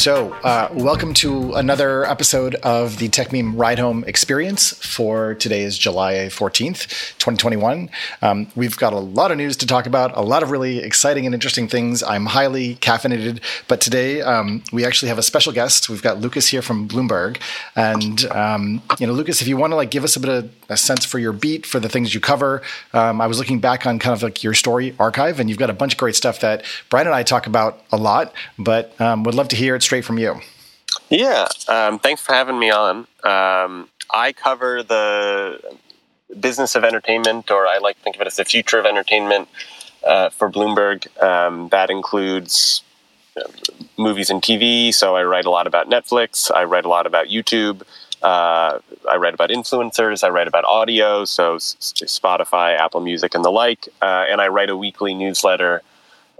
So welcome to another episode of the Tech Meme Ride Home Experience. For today is July 14th, 2021. We've got a lot of news to talk about, a lot of really exciting and interesting things. I'm highly caffeinated, but today we actually have a special guest. We've got Lucas here from Bloomberg. And, Lucas, if you want to give us a bit of a sense for your beat, for the things you cover, I was looking back on kind of your story archive, and you've got a bunch of great stuff that Brian and I talk about a lot, but would love to hear it straight from you. Yeah, thanks for having me on. I cover the business of entertainment, or I like to think of it as the future of entertainment for Bloomberg. That includes movies and TV, so I write a lot about Netflix, I write a lot about YouTube, I write about influencers, I write about audio, so Spotify, Apple Music, and the like, and I write a weekly newsletter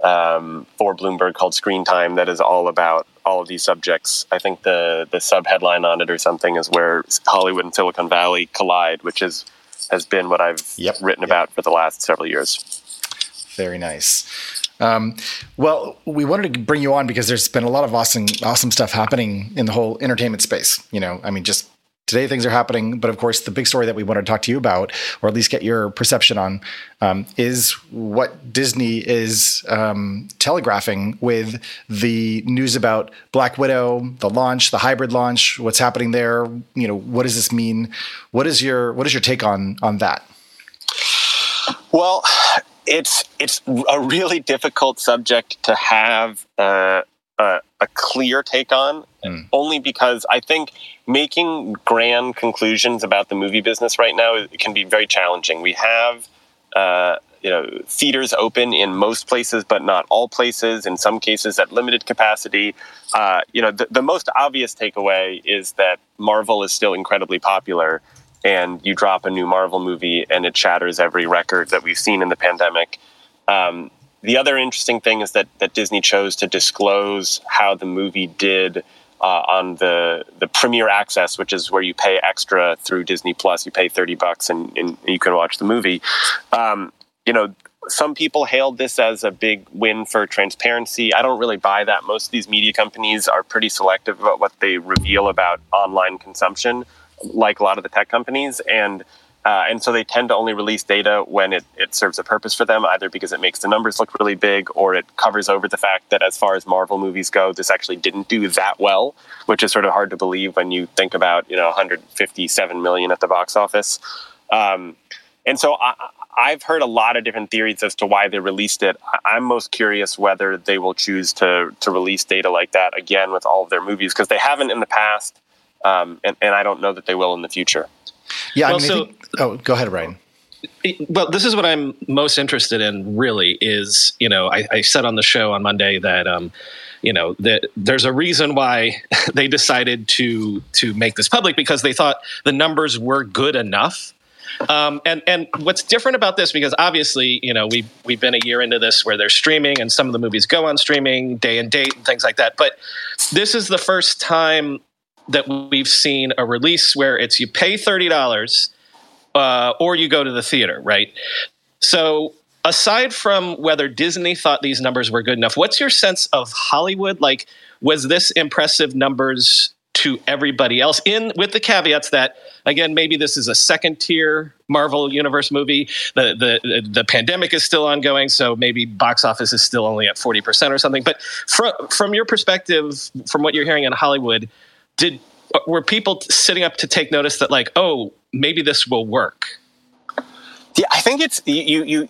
for Bloomberg called Screen Time that is all about all of these subjects. I think the sub-headline on it or something is Where Hollywood and Silicon Valley Collide, which has been what I've written about for the last several years. Very nice. Well, we wanted to bring you on because there's been a lot of awesome stuff happening in the whole entertainment space. Today things are happening, but of course the big story that we want to talk to you about, or at least get your perception on, is what Disney is telegraphing with the news about Black Widow, the launch, the hybrid launch, what's happening there. What does this mean? What is your take on that? Well, it's a really difficult subject to have a clear take on, only because I think making grand conclusions about the movie business right now can be very challenging. We have, theaters open in most places, but not all places. In some cases, at limited capacity. The most obvious takeaway is that Marvel is still incredibly popular, and you drop a new Marvel movie, and it shatters every record that we've seen in the pandemic. The other interesting thing is that Disney chose to disclose how the movie did on the Premier Access, which is where you pay extra through Disney Plus. You pay $30 and you can watch the movie. Some people hailed this as a big win for transparency. I don't really buy that. Most of these media companies are pretty selective about what they reveal about online consumption, like a lot of the tech companies. And so they tend to only release data when it serves a purpose for them, either because it makes the numbers look really big, or it covers over the fact that as far as Marvel movies go, this actually didn't do that well, which is sort of hard to believe when you think about, $157 million at the box office. And so I've heard a lot of different theories as to why they released it. I'm most curious whether they will choose to release data like that again with all of their movies, because they haven't in the past, and I don't know that they will in the future. Yeah. Go ahead, Ryan. Well, this is what I'm most interested in really is, I said on the show on Monday that, that there's a reason why they decided to make this public, because they thought the numbers were good enough. And what's different about this, because obviously, we've been a year into this where there's streaming and some of the movies go on streaming day and date and things like that. But this is the first time that we've seen a release where it's you pay $30 or you go to the theater, right? So aside from whether Disney thought these numbers were good enough, what's your sense of Hollywood? Like, was this impressive numbers to everybody else, with the caveats that, again, maybe this is a second-tier Marvel Universe movie. The pandemic is still ongoing, so maybe box office is still only at 40% or something. But from your perspective, from what you're hearing in Hollywood, were people sitting up to take notice that, like, oh, maybe this will work? Yeah, I think it's you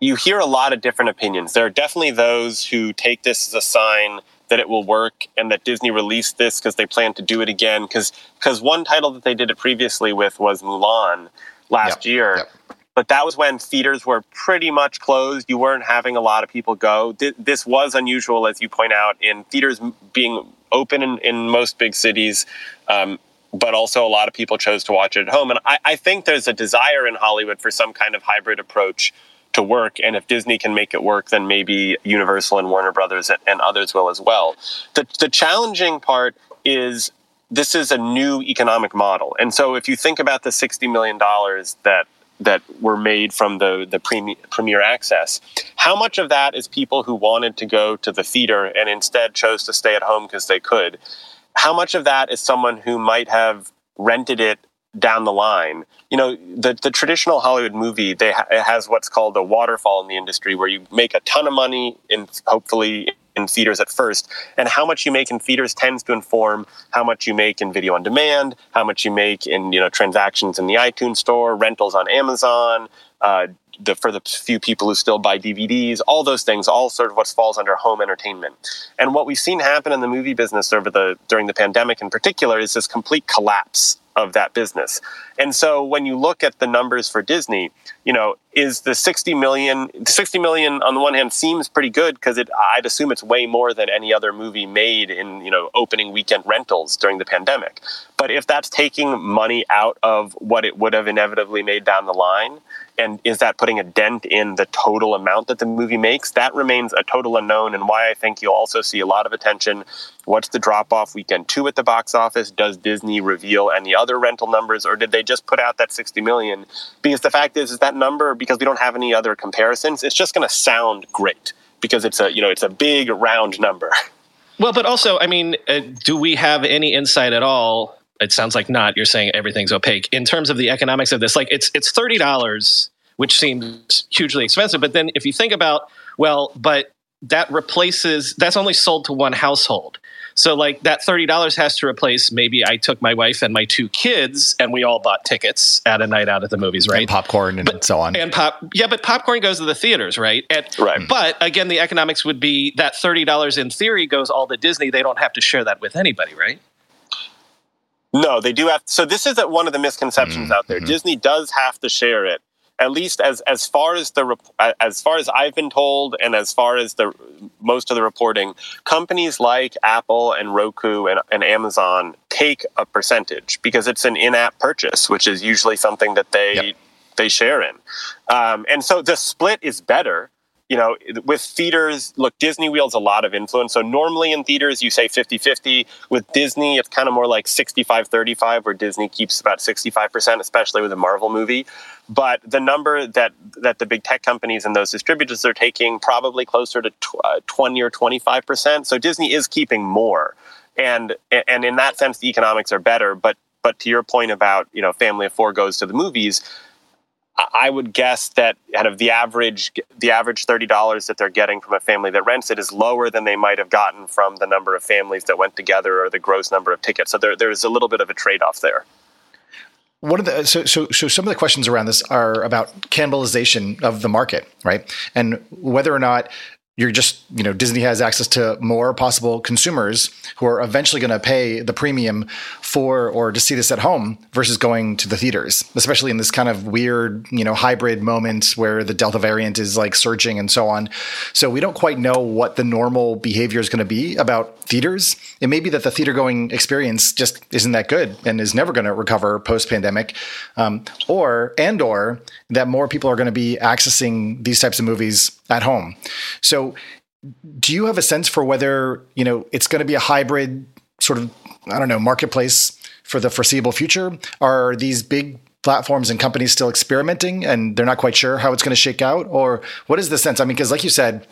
hear a lot of different opinions. There are definitely those who take this as a sign that it will work and that Disney released this because they plan to do it again. Because one title that they did it previously with was Mulan last year. Yep. But that was when theaters were pretty much closed. You weren't having a lot of people go. This was unusual, as you point out, in theaters being open in most big cities, but also a lot of people chose to watch it at home. And I think there's a desire in Hollywood for some kind of hybrid approach to work, and if Disney can make it work, then maybe Universal and Warner Brothers and others will as well. The challenging part is this is a new economic model, and so if you think about the $60 million that were made from the Premier Access, How much of that is people who wanted to go to the theater and instead chose to stay at home because they could? How much of that is someone who might have rented it down the line? You know, the traditional Hollywood movie, it has what's called a waterfall in the industry, where you make a ton of money, hopefully in theaters at first, and how much you make in theaters tends to inform how much you make in video on demand, how much you make in, you know, transactions in the iTunes store, rentals on Amazon, for the few people who still buy DVDs, all those things, all sort of what falls under home entertainment. And what we've seen happen in the movie business during the pandemic in particular is this complete collapse of that business. And so when you look at the numbers for Disney, you know, is the 60 million on the one hand seems pretty good, because I'd assume it's way more than any other movie made in, you know, opening weekend rentals during the pandemic. But if that's taking money out of what it would have inevitably made down the line, and is that putting a dent in the total amount that the movie makes? That remains a total unknown, and why I think you'll also see a lot of attention. What's the drop-off weekend 2 at the box office? Does Disney reveal any other rental numbers, or did they just put out that 60 million? Because the fact is that number, because we don't have any other comparisons, it's just going to sound great because it's a big round number. Well, but also, I mean, do we have any insight at all? It sounds like not. You're saying everything's opaque in terms of the economics of this. Like it's $30, which seems hugely expensive. But then if you think about, well, but that replaces, that's only sold to one household. So like that $30 has to replace, maybe I took my wife and my 2 kids and we all bought tickets at a night out at the movies, right? And popcorn and so on. Yeah, but popcorn goes to the theaters, right? Right. But again, the economics would be that $30 in theory goes all to Disney. They don't have to share that with anybody, right? No, they do have. So this is one of the misconceptions out there. Disney does have to share it, at least as far as I've been told, and as far as the most of the reporting. Companies like Apple and Roku and Amazon take a percentage because it's an in-app purchase, which is usually something that they share in, and so the split is better. You know, with theaters, look, Disney wields a lot of influence. So normally in theaters, you say 50-50. With Disney, it's kind of more like 65-35, where Disney keeps about 65%, especially with a Marvel movie. But the number that the big tech companies and those distributors are taking, probably closer to 20 or 25%. So Disney is keeping more. And in that sense, the economics are better. But to your point about, you know, family of 4 goes to the movies, I would guess that out of the average $30 that they're getting from a family that rents it is lower than they might have gotten from the number of families that went together, or the gross number of tickets. So there's a little bit of a trade-off there. So some of the questions around this are about cannibalization of the market, right? And whether or not you're just, you know, Disney has access to more possible consumers who are eventually going to pay the premium for, or to see this at home versus going to the theaters, especially in this kind of weird, you know, hybrid moment where the Delta variant is like surging and so on. So we don't quite know what the normal behavior is going to be about theaters. It may be that the theater going experience just isn't that good and is never going to recover post pandemic, or that more people are going to be accessing these types of movies at home. So do you have a sense for whether, you know, it's going to be a hybrid sort of, I don't know, marketplace for the foreseeable future? Are these big platforms and companies still experimenting and they're not quite sure how it's going to shake out? Or what is the sense? I mean, because like you said,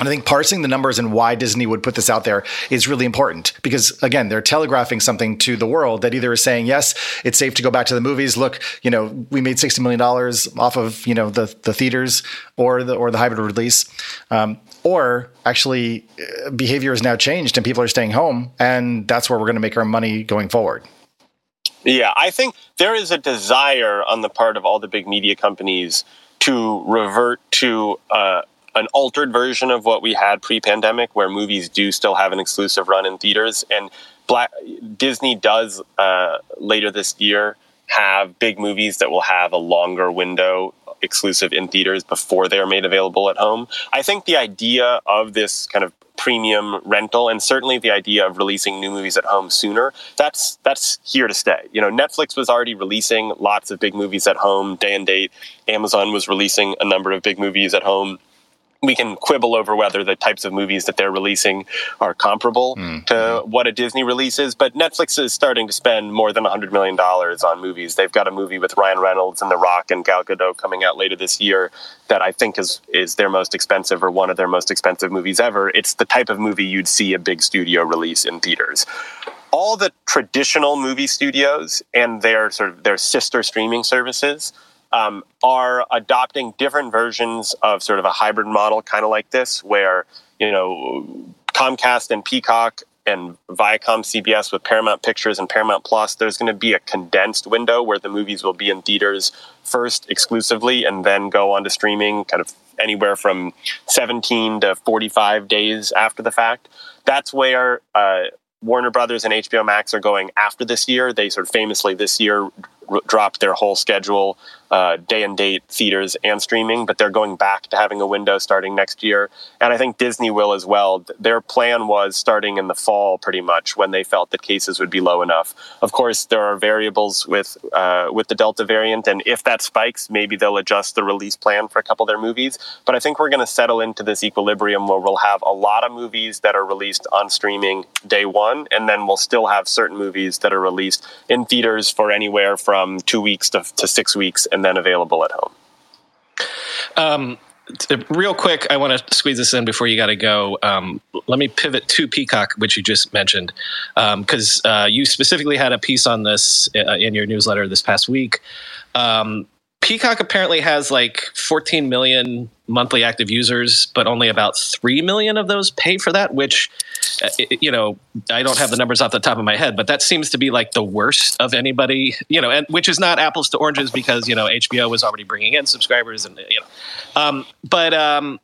and I think parsing the numbers and why Disney would put this out there is really important, because, again, they're telegraphing something to the world that either is saying, yes, it's safe to go back to the movies. Look, you know, we made $60 million off of, you know, the theaters or the hybrid release, or actually behavior has now changed and people are staying home, and that's where we're going to make our money going forward. Yeah, I think there is a desire on the part of all the big media companies to revert to an altered version of what we had pre-pandemic, where movies do still have an exclusive run in theaters. And Disney does later this year have big movies that will have a longer window exclusive in theaters before they are made available at home. I think the idea of this kind of premium rental, and certainly the idea of releasing new movies at home sooner, that's here to stay. You know, Netflix was already releasing lots of big movies at home day and date. Amazon was releasing a number of big movies at home. we can quibble over whether the types of movies that they're releasing are comparable to what a Disney release is. But Netflix is starting to spend more than $100 million on movies. They've got a movie with Ryan Reynolds and The Rock and Gal Gadot coming out later this year that I think is their most expensive or one of their most expensive movies ever. It's the type of movie you'd see a big studio release in theaters. All the traditional movie studios and their sort of their sister streaming services are adopting different versions of sort of a hybrid model, kind of like this, where, you know, Comcast and Peacock and Viacom CBS with Paramount Pictures and Paramount Plus, there's going to be a condensed window where the movies will be in theaters first exclusively and then go on to streaming kind of anywhere from 17 to 45 days after the fact. That's where Warner Brothers and HBO Max are going after this year. They sort of famously this year dropped their whole schedule, day and date, theaters and streaming, but they're going back to having a window starting next year. And I think Disney will as well. Their plan was starting in the fall, pretty much, when they felt that cases would be low enough. Of course, there are variables with the Delta variant, and if that spikes, maybe they'll adjust the release plan for a couple of their movies. But I think we're going to settle into this equilibrium where we'll have a lot of movies that are released on streaming day one, and then we'll still have certain movies that are released in theaters for anywhere from 2 weeks to 6 weeks, and then available at home. Real quick, I want to squeeze this in before you got to go. Let me pivot to Peacock, which you just mentioned, because you specifically had a piece on this in your newsletter this past week. Peacock apparently has like 14 million monthly active users, but only about 3 million of those pay for that, which, you know, I don't have the numbers off the top of my head, but that seems to be like the worst of anybody, you know, and which is not apples to oranges because, you know, HBO was already bringing in subscribers and, you know,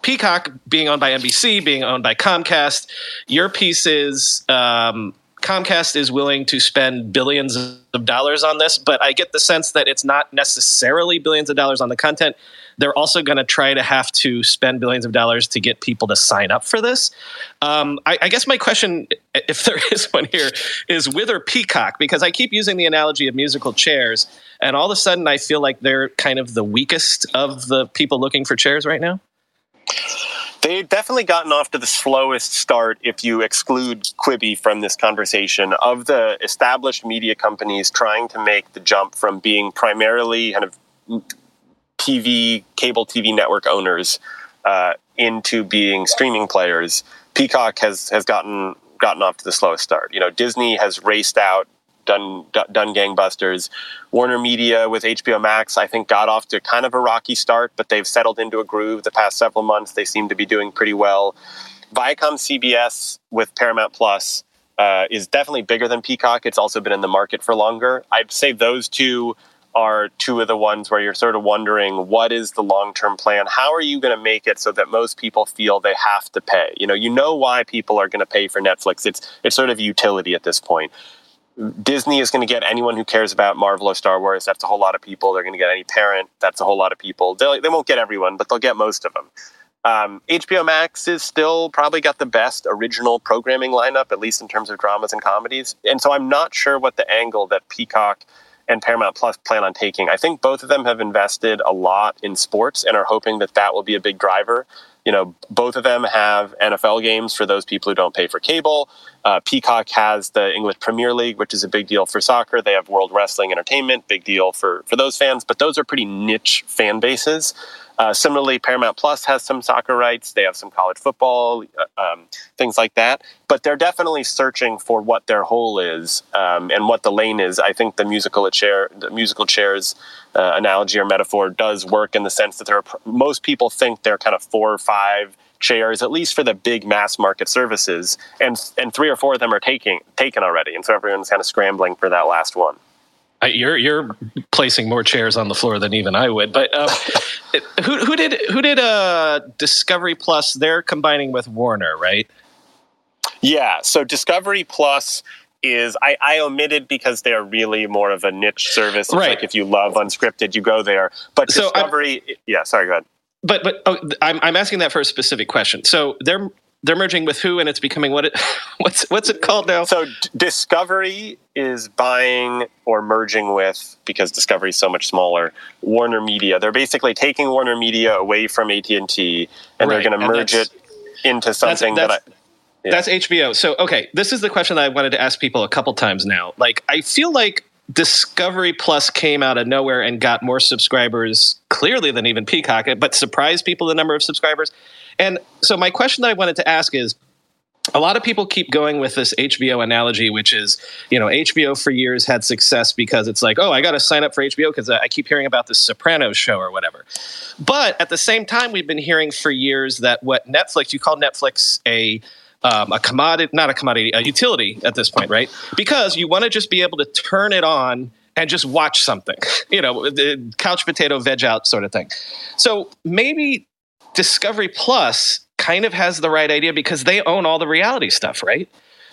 Peacock being owned by NBC, being owned by Comcast, your piece is, Comcast is willing to spend billions of dollars on this, but I get the sense that it's not necessarily billions of dollars on the content. They're also going to try to have to spend billions of dollars to get people to sign up for this. I guess my question, if there is one here, is whether Peacock, because I keep using the analogy of musical chairs, and all of a sudden I feel like they're kind of the weakest of the people looking for chairs right now. They've definitely gotten off to the slowest start if you exclude Quibi from this conversation. Of the established media companies trying to make the jump from being primarily kind of TV, cable TV network owners into being streaming players, Peacock has gotten off to the slowest start. You know, Disney has raced out, done gangbusters. Warner Media with HBO Max, I think, got off to kind of a rocky start, but they've settled into a groove the past several months. They seem to be doing pretty well. Viacom CBS with Paramount Plus is definitely bigger than Peacock. It's also been in the market for longer. I'd say those two are two of the ones where you're sort of wondering, what is the long-term plan? How are you going to make it so that most people feel they have to pay? You know why people are going to pay for Netflix. It's sort of utility at this point. Disney is going to get anyone who cares about Marvel or Star Wars. That's a whole lot of people. They're going to get any parent. That's a whole lot of people. They won't get everyone, but they'll get most of them. HBO Max is still probably got the best original programming lineup, at least in terms of dramas and comedies. And so I'm not sure what the angle that Peacock and Paramount Plus plan on taking. I think both of them have invested a lot in sports and are hoping that that will be a big driver. You know, both of them have NFL games for those people who don't pay for cable. Peacock has the English Premier League, which is a big deal for soccer. They have World Wrestling Entertainment, big deal for those fans. But those are pretty niche fan bases. Similarly, Paramount Plus has some soccer rights. They have some college football, things like that. But they're definitely searching for what their hole is and what the lane is. I think the musical chairs analogy or metaphor does work in the sense that most people think they're kind of 4 or 5 chairs, at least for the big mass market services, and 3 or 4 of them are taken already. And so everyone's kind of scrambling for that last one. You're placing more chairs on the floor than even I would. But who did Discovery Plus? They're combining with Warner, right? Yeah. So Discovery Plus is I omitted because they're really more of a niche service. It's right. Like if you love unscripted, you go there. But Discovery, go ahead. But I'm asking that for a specific question. So they're they're merging with who, and it's becoming what's it called now? So Discovery is buying or merging with, because Discovery is so much smaller, Warner Media. They're basically taking Warner Media away from AT&T, and they're going to merge it into something that's HBO. So, okay, this is the question that I wanted to ask people a couple times now. Like, I feel like Discovery Plus came out of nowhere and got more subscribers clearly than even Peacock, but surprised people the number of subscribers. And so my question that I wanted to ask is, a lot of people keep going with this HBO analogy, which is, you know, HBO for years had success because it's like, oh, I got to sign up for HBO because I keep hearing about this Sopranos show or whatever. But at the same time, we've been hearing for years that what Netflix, you call Netflix a utility at this point, right? Because you want to just be able to turn it on and just watch something, you know, the couch potato veg out sort of thing. So maybe Discovery Plus kind of has the right idea because they own all the reality stuff, right?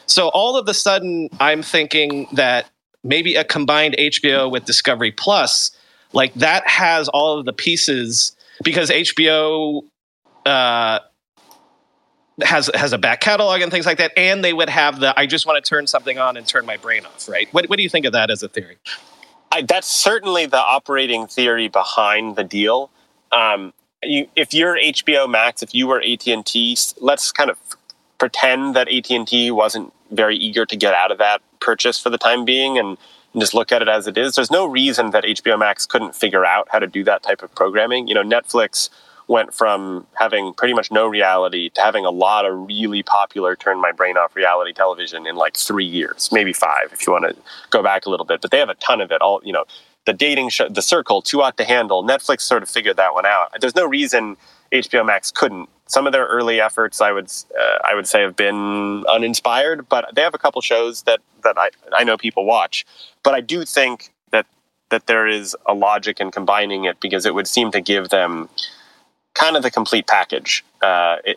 So all of a sudden, I'm thinking that maybe a combined HBO with Discovery Plus, like that has all of the pieces because HBO has a back catalog and things like that, and they would have the I just want to turn something on and turn my brain off, right? What do you think of that as a theory? That's certainly the operating theory behind the deal. If you're HBO Max, if you were AT&T, let's kind of pretend that AT&T wasn't very eager to get out of that purchase for the time being and just look at it as it is. There's no reason that HBO Max couldn't figure out how to do that type of programming. You know, Netflix went from having pretty much no reality to having a lot of really popular turn-my-brain-off reality television in like 3 years, maybe 5 if you want to go back a little bit. But they have a ton of it. All, you know, the dating show, The Circle, Too Hot to Handle, Netflix sort of figured that one out. There's no reason HBO Max couldn't. Some of their early efforts, I would say, have been uninspired, but they have a couple shows that I know people watch. But I do think that there is a logic in combining it because it would seem to give them kind of the complete package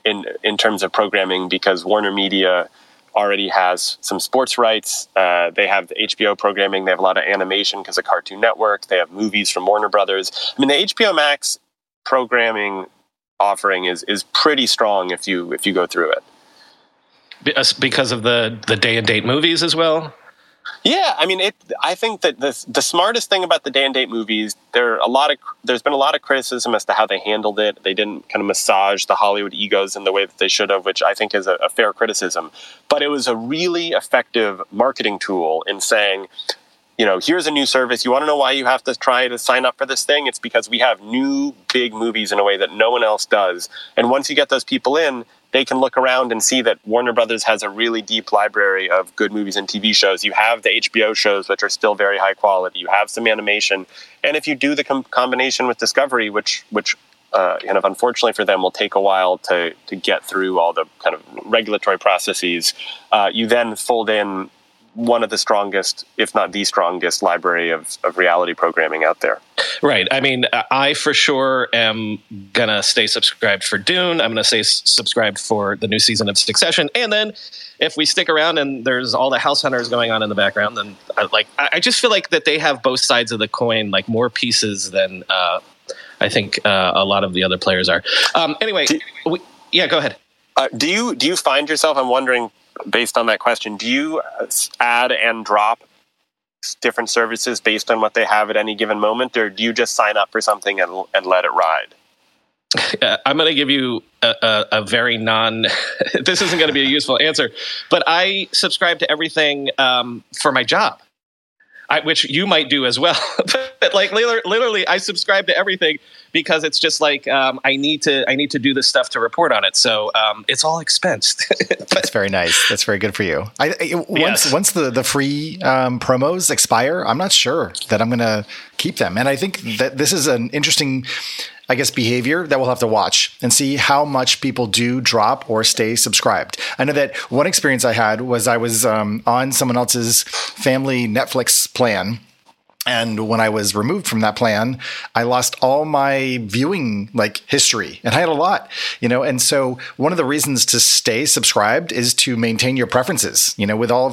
in terms of programming, because Warner Media already has some sports rights. They have the HBO programming. They have a lot of animation because of Cartoon Network. They have movies from Warner Brothers. I mean, the HBO Max programming offering is pretty strong if you go through it. Because of the day and date movies as well? Yeah, I mean, I think that the smartest thing about the day and date movies, there's been a lot of criticism as to how they handled it. They didn't kind of massage the Hollywood egos in the way that they should have, which I think is a fair criticism. But it was a really effective marketing tool in saying, you know, here's a new service. You want to know why you have to try to sign up for this thing? It's because we have new big movies in a way that no one else does. And once you get those people in, they can look around and see that Warner Brothers has a really deep library of good movies and TV shows. You have the HBO shows, which are still very high quality. You have some animation. And if you do the combination with Discovery, which kind of unfortunately for them will take a while to get through all the kind of regulatory processes, you then fold in one of the strongest, if not the strongest, library of reality programming out there. Right. I mean, I for sure am going to stay subscribed for Dune. I'm going to stay subscribed for the new season of Succession. And then if we stick around and there's all the House Hunters going on in the background, then I just feel like that they have both sides of the coin, like more pieces than I think a lot of the other players are. Anyway, go ahead. Do you find yourself, I'm wondering, based on that question, do you add and drop different services based on what they have at any given moment, or do you just sign up for something and let it ride? I'm going to give you a very this isn't going to be a useful answer, but I subscribe to everything for my job, which you might do as well. But like literally, I subscribe to everything because it's just like I need to do this stuff to report on it. So it's all expensed. That's very nice. That's very good for you. Once the free promos expire, I'm not sure that I'm going to keep them. And I think that this is an interesting, I guess, behavior that we'll have to watch and see how much people do drop or stay subscribed. I know that one experience I had was I was on someone else's family Netflix plan. And when I was removed from that plan, I lost all my viewing history, and I had a lot, you know. And so one of the reasons to stay subscribed is to maintain your preferences, you know, with all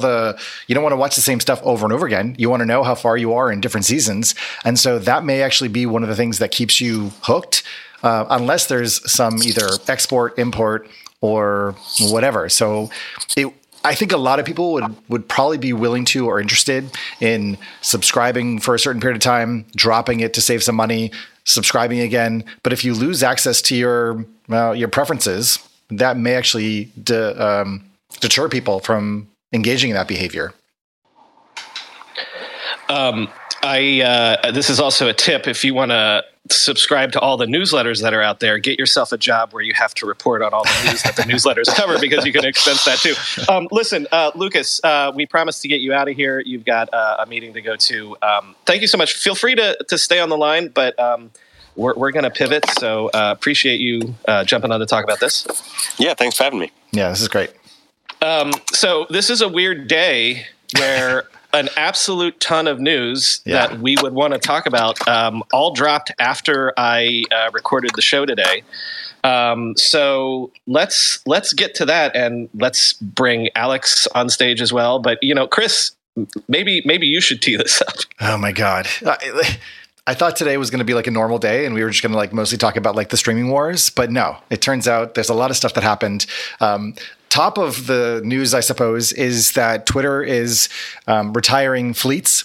you don't want to watch the same stuff over and over again. You want to know how far you are in different seasons. And so that may actually be one of the things that keeps you hooked, unless there's some either export, import, or whatever. So I think a lot of people would probably be willing to or interested in subscribing for a certain period of time, dropping it to save some money, subscribing again. But if you lose access to your preferences, that may actually deter people from engaging in that behavior. This is also a tip. If you want to subscribe to all the newsletters that are out there, get yourself a job where you have to report on all the news that the newsletters cover, because you can expense that too. Listen, Lucas, we promised to get you out of here. You've got a meeting to go to. Thank you so much. Feel free to stay on the line, but we're going to pivot. So appreciate you jumping on to talk about this. Yeah, thanks for having me. Yeah, this is great. So this is a weird day where an absolute ton of news that we would want to talk about all dropped after I recorded the show today. So let's get to that, and let's bring Alex on stage as well. But Chris, maybe you should tee this up. Oh my God. I thought today was going to be like a normal day and we were just going to mostly talk about the streaming wars, but no, it turns out there's a lot of stuff that happened. Top of the news, I suppose, is that Twitter is retiring Fleets.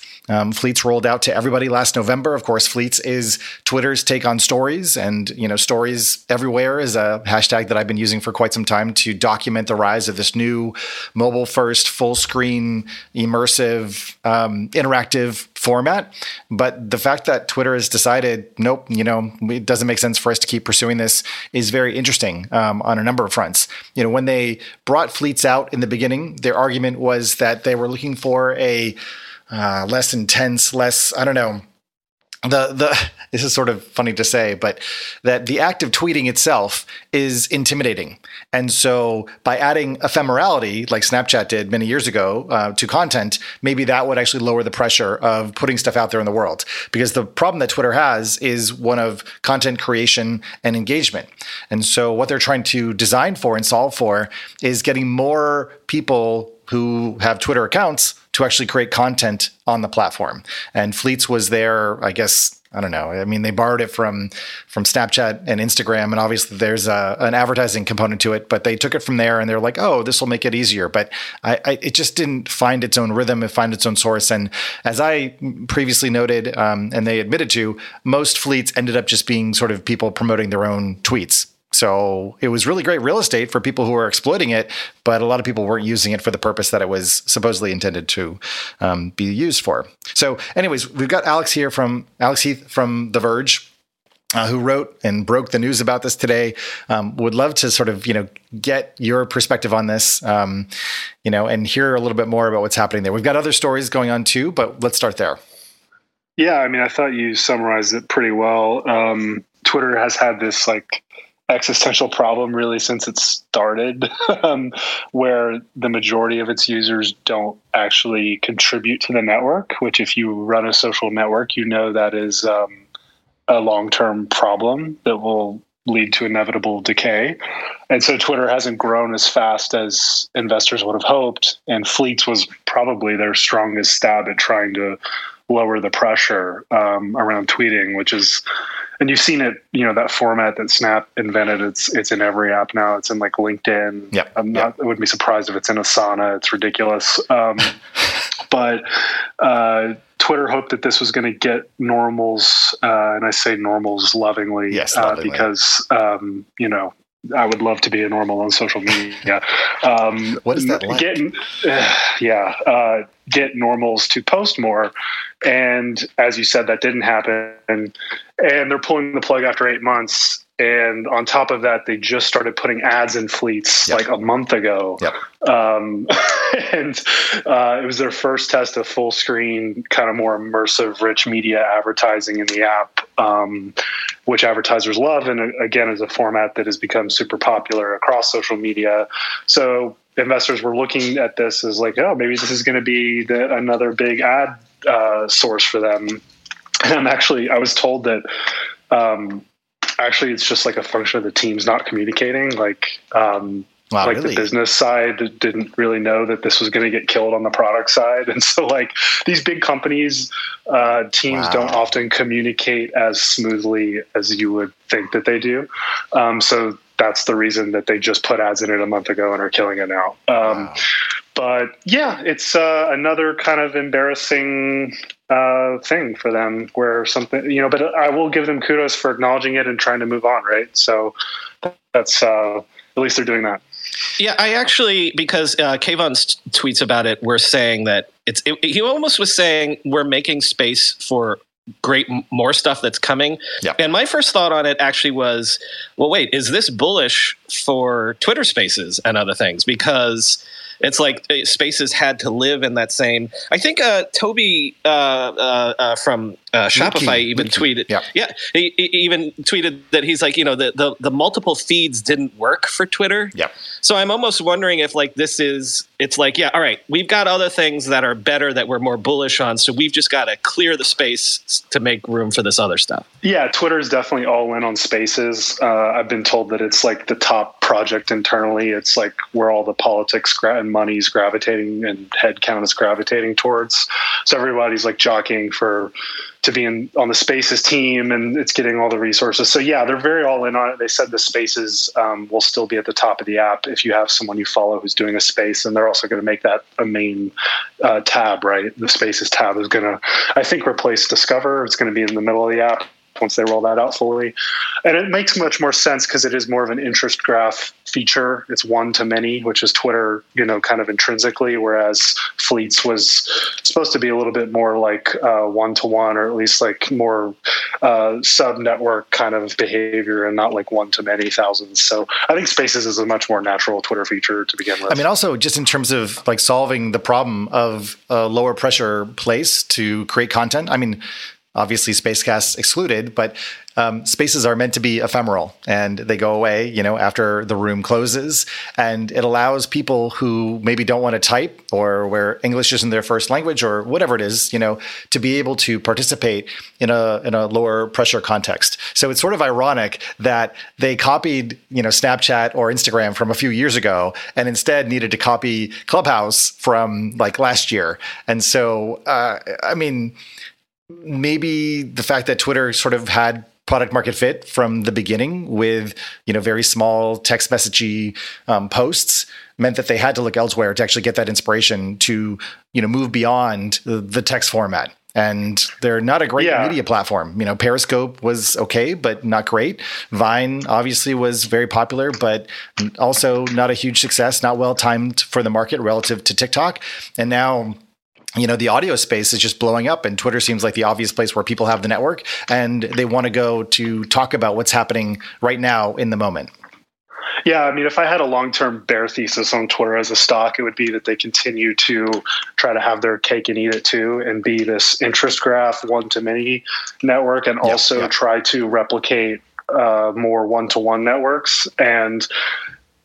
Fleets rolled out to everybody last November. Of course, Fleets is Twitter's take on stories, and stories everywhere is a hashtag that I've been using for quite some time to document the rise of this new mobile-first, full-screen, immersive, interactive format. But the fact that Twitter has decided, nope, it doesn't make sense for us to keep pursuing this, is very interesting on a number of fronts. When they brought Fleets out in the beginning, their argument was that they were looking for a less intense, this is sort of funny to say, but that the act of tweeting itself is intimidating. And so by adding ephemerality, like Snapchat did many years ago, to content, maybe that would actually lower the pressure of putting stuff out there in the world. Because the problem that Twitter has is one of content creation and engagement. And so what they're trying to design for and solve for is getting more people who have Twitter accounts to actually create content on the platform. And Fleets was there, I guess, I don't know. I mean, they borrowed it from Snapchat and Instagram, and obviously there's an advertising component to it, but they took it from there and they're like, oh, this will make it easier. But it just didn't find its own rhythm. It found its own source. And as I previously noted, and they admitted to, most Fleets ended up just being sort of people promoting their own tweets. So it was really great real estate for people who were exploiting it, but a lot of people weren't using it for the purpose that it was supposedly intended to be used for. So anyways, we've got Alex Heath from The Verge, who wrote and broke the news about this today. Would love to sort of, get your perspective on this, and hear a little bit more about what's happening there. We've got other stories going on too, but let's start there. Yeah, I mean, I thought you summarized it pretty well. Twitter has had this existential problem really since it started, where the majority of its users don't actually contribute to the network, which if you run a social network, that is a long-term problem that will lead to inevitable decay. And so Twitter hasn't grown as fast as investors would have hoped, and Fleets was probably their strongest stab at trying to lower the pressure around tweeting, which is, and you've seen it, that format that Snap invented, it's in every app now. It's in LinkedIn. Yep. I wouldn't be surprised if it's in Asana. It's ridiculous. But Twitter hoped that this was going to get normals. And I say normals lovingly, because, I would love to be a normal on social media. What is that like? Get normals to post more. And as you said, that didn't happen. And they're pulling the plug after 8 months. And on top of that, they just started putting ads in Fleets a month ago. Yep. And it was their first test of full screen, kind of more immersive, rich media advertising in the app, which advertisers love. And again, is a format that has become super popular across social media. So investors were looking at this as maybe this is going to be another big ad source for them. And I was told that it's just a function of the teams not communicating. The business side didn't really know that this was going to get killed on the product side. And so these big companies, teams don't often communicate as smoothly as you would think that they do. So that's the reason that they just put ads in it a month ago and are killing it now. Wow. But yeah, it's another kind of embarrassing thing for them where something, you know, but I will give them kudos for acknowledging it and trying to move on. Right. So that's at least they're doing that. Yeah, I actually, because Kayvon's tweets about it were saying that he almost was saying we're making space for great more stuff that's coming. Yeah. And my first thought on it actually was, well, wait, is this bullish for Twitter Spaces and other things? Because it's like Spaces had to live in that same. I think Toby from Shopify tweeted. Yeah, he even tweeted that he's like, you know, the multiple feeds didn't work for Twitter. Yeah. So I'm almost wondering if like this is. It's like, yeah, all right, we've got other things that are better that we're more bullish on, so we've just got to clear the space to make room for this other stuff. Yeah, Twitter is definitely all in on Spaces. I've been told that it's like the top project internally. It's like where all the politics and money's gravitating and headcount is gravitating towards. So everybody's like jockeying to be on the Spaces team, and it's getting all the resources. So yeah, they're very all in on it. They said the Spaces will still be at the top of the app if you have someone you follow who's doing a space, and they're also going to make that a main tab, right? The Spaces tab is going to, I think, replace Discover. It's going to be in the middle of the app once they roll that out fully. And it makes much more sense because it is more of an interest graph feature. It's one to many, which is Twitter, you know, kind of intrinsically, whereas Fleets was supposed to be a little bit more like one-to-one, or at least like more sub-network kind of behavior and not like one-to-many thousands. So I think Spaces is a much more natural Twitter feature to begin with. I mean, also just in terms of like solving the problem of a lower pressure place to create content. I mean, obviously, Spacecasts excluded, but spaces are meant to be ephemeral, and they go away, you know, after the room closes. And it allows people who maybe don't want to type, or where English isn't their first language, or whatever it is, you know, to be able to participate in a lower pressure context. So it's sort of ironic that they copied, you know, Snapchat or Instagram from a few years ago, and instead needed to copy Clubhouse from like last year. And so, I mean, maybe the fact that Twitter sort of had product market fit from the beginning with, you know, very small text messagey posts meant that they had to look elsewhere to actually get that inspiration to, you know, move beyond the text format. And they're not a great media platform. You know, Periscope was okay, but not great. Vine obviously was very popular, but also not a huge success, not well timed for the market relative to TikTok. And now, you know, the audio space is just blowing up, and Twitter seems like the obvious place where people have the network and they want to go to talk about what's happening right now in the moment. Yeah, I mean, if I had a long-term bear thesis on Twitter as a stock, it would be that they continue to try to have their cake and eat it too, and be this interest graph, one-to-many network, and also try to replicate more one-to-one networks. And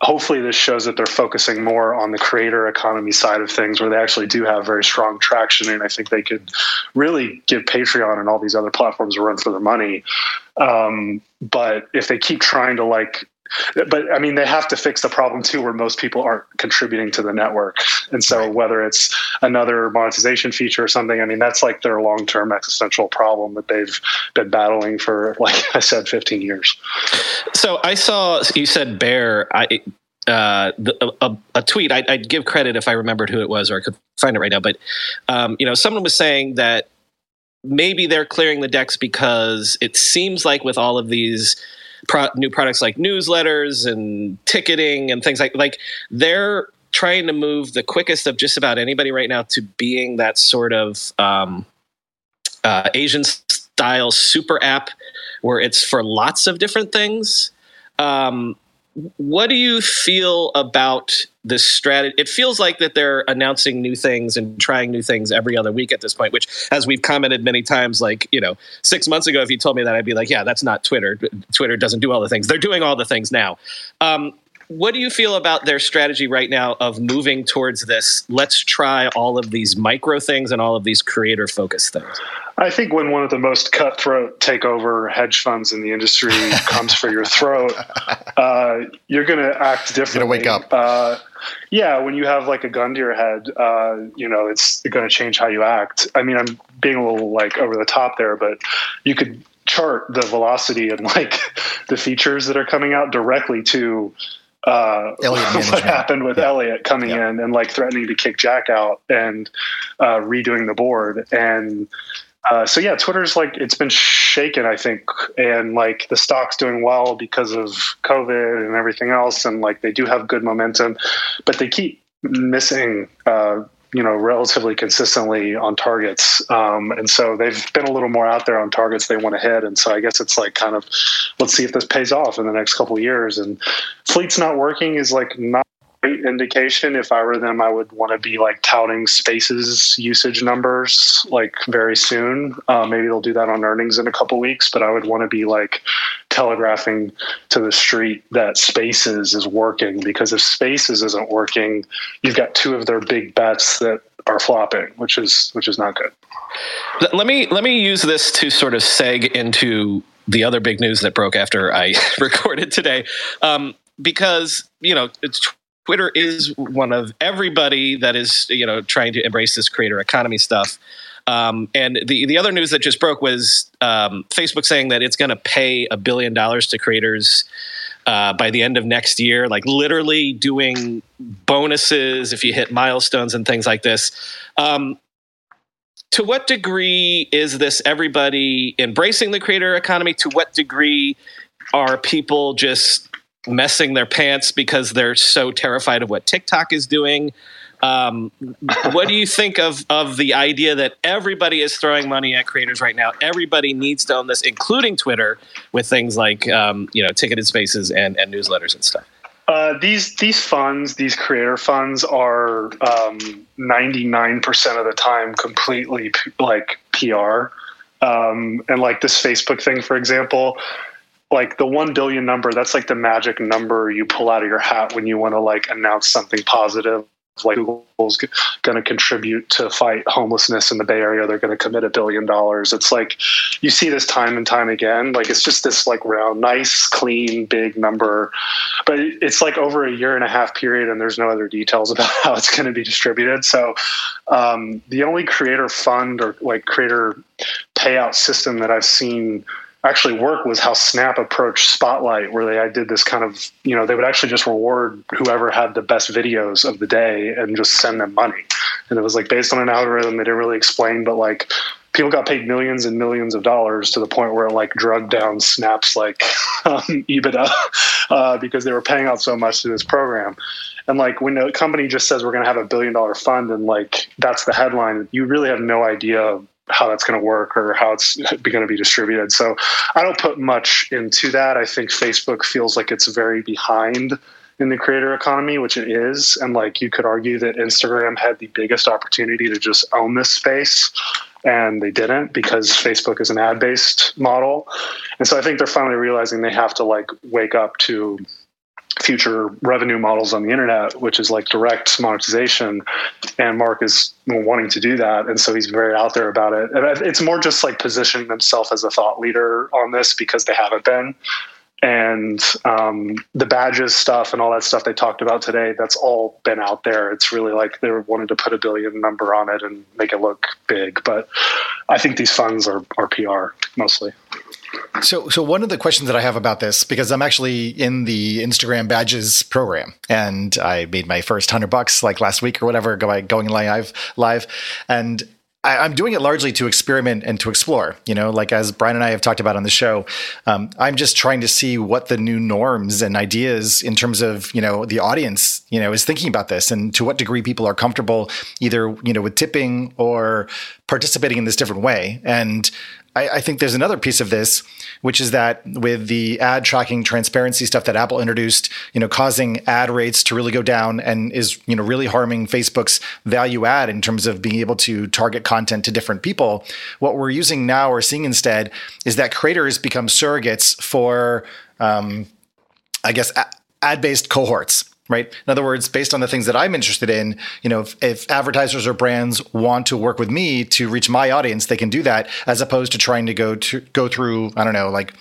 hopefully this shows that they're focusing more on the creator economy side of things, where they actually do have very strong traction. And I think they could really give Patreon and all these other platforms a run for their money. But if they keep trying to but I mean, they have to fix the problem too, where most people aren't contributing to the network. And so whether it's another monetization feature or something, I mean, that's like their long-term existential problem that they've been battling for, like I said, 15 years. So I saw, you said bear, a tweet. I'd give credit if I remembered who it was, or I could find it right now. But, you know, someone was saying that maybe they're clearing the decks because it seems like with all of these new products like newsletters and ticketing and things like they're trying to move the quickest of just about anybody right now to being that sort of Asian style super app where it's for lots of different things. What do you feel about this strategy? It feels like that they're announcing new things and trying new things every other week at this point, which, as we've commented many times, like, you know, 6 months ago, if you told me that, I'd be like, yeah, that's not Twitter. Twitter doesn't do all the things. They're doing all the things now. What do you feel about their strategy right now of moving towards this? Let's try all of these micro things and all of these creator focused things. I think when one of the most cutthroat takeover hedge funds in the industry comes for your throat, you're going to act differently. You're going to wake up. Yeah, when you have like a gun to your head, you know, it's going to change how you act. I mean, I'm being a little like over the top there, but you could chart the velocity and like the features that are coming out directly to what happened with Elliot coming in and like threatening to kick Jack out and redoing the board. And so yeah, Twitter's like, it's been shaken, I think. And like the stock's doing well because of COVID and everything else. And like, they do have good momentum, but they keep missing, you know, relatively consistently on targets. And so they've been a little more out there on targets they want to hit. And so I guess it's like kind of, let's see if this pays off in the next couple of years. And Fleets not working is like not a great indication. If I were them, I would want to be like touting Spaces usage numbers like very soon. Maybe they'll do that on earnings in a couple of weeks, but I would want to be like telegraphing to the street that Spaces is working, because if Spaces isn't working, you've got two of their big bets that are flopping, which is not good. Let me use this to sort of seg into the other big news that broke after I recorded today, because you know Twitter is one of everybody that is trying to embrace this creator economy stuff. And the other news that just broke was Facebook saying that it's going to pay $1 billion to creators by the end of next year, like literally doing bonuses if you hit milestones and things like this. To what degree is this everybody embracing the creator economy? To what degree are people just messing their pants because they're so terrified of what TikTok is doing? What do you think of the idea that everybody is throwing money at creators right now? Everybody needs to own this, including Twitter, with things like ticketed spaces and newsletters and stuff. These funds, these creator funds, are 99% of the time completely like PR, and like this Facebook thing, for example. Like the 1 billion number, that's like the magic number you pull out of your hat when you want to like announce something positive. Like Google's going to contribute to fight homelessness in the Bay Area. They're going to commit $1 billion. It's like you see this time and time again. Like it's just this like round, nice, clean, big number. But it's like over a 1.5-year period, and there's no other details about how it's going to be distributed. So the only creator fund or like creator payout system that I've seen actually work was how Snap approached Spotlight, where they did this kind of, they would actually just reward whoever had the best videos of the day and just send them money. And it was like based on an algorithm they didn't really explain, but like people got paid millions and millions of dollars to the point where it like drugged down Snap's like EBITDA because they were paying out so much to this program. And like when a company just says we're going to have $1 billion fund and like that's the headline, you really have no idea how that's going to work or how it's going to be distributed. So I don't put much into that. I think Facebook feels like it's very behind in the creator economy, which it is. And like, you could argue that Instagram had the biggest opportunity to just own this space and they didn't, because Facebook is an ad-based model. And so I think they're finally realizing they have to like wake up to future revenue models on the internet, which is like direct monetization. And Mark is wanting to do that. And so he's very out there about it. And it's more just like positioning themselves as a thought leader on this because they haven't been. And the badges stuff and all that stuff they talked about today, that's all been out there. It's really like they wanted to put $1 billion number on it and make it look big. But I think these funds are PR mostly. So one of the questions that I have about this, because I'm actually in the Instagram badges program, and I made my first $100 like last week or whatever, going live, and I'm doing it largely to experiment and to explore, like as Brian and I have talked about on the show, I'm just trying to see what the new norms and ideas in terms of, the audience, is thinking about this and to what degree people are comfortable either, with tipping or participating in this different way. And I think there's another piece of this, which is that with the ad tracking transparency stuff that Apple introduced, causing ad rates to really go down and is, really harming Facebook's value add in terms of being able to target content to different people. What we're using now or seeing instead is that creators become surrogates for, ad-based cohorts. Right. In other words, based on the things that I'm interested in, if advertisers or brands want to work with me to reach my audience, they can do that, as opposed to trying to go through, I don't know, like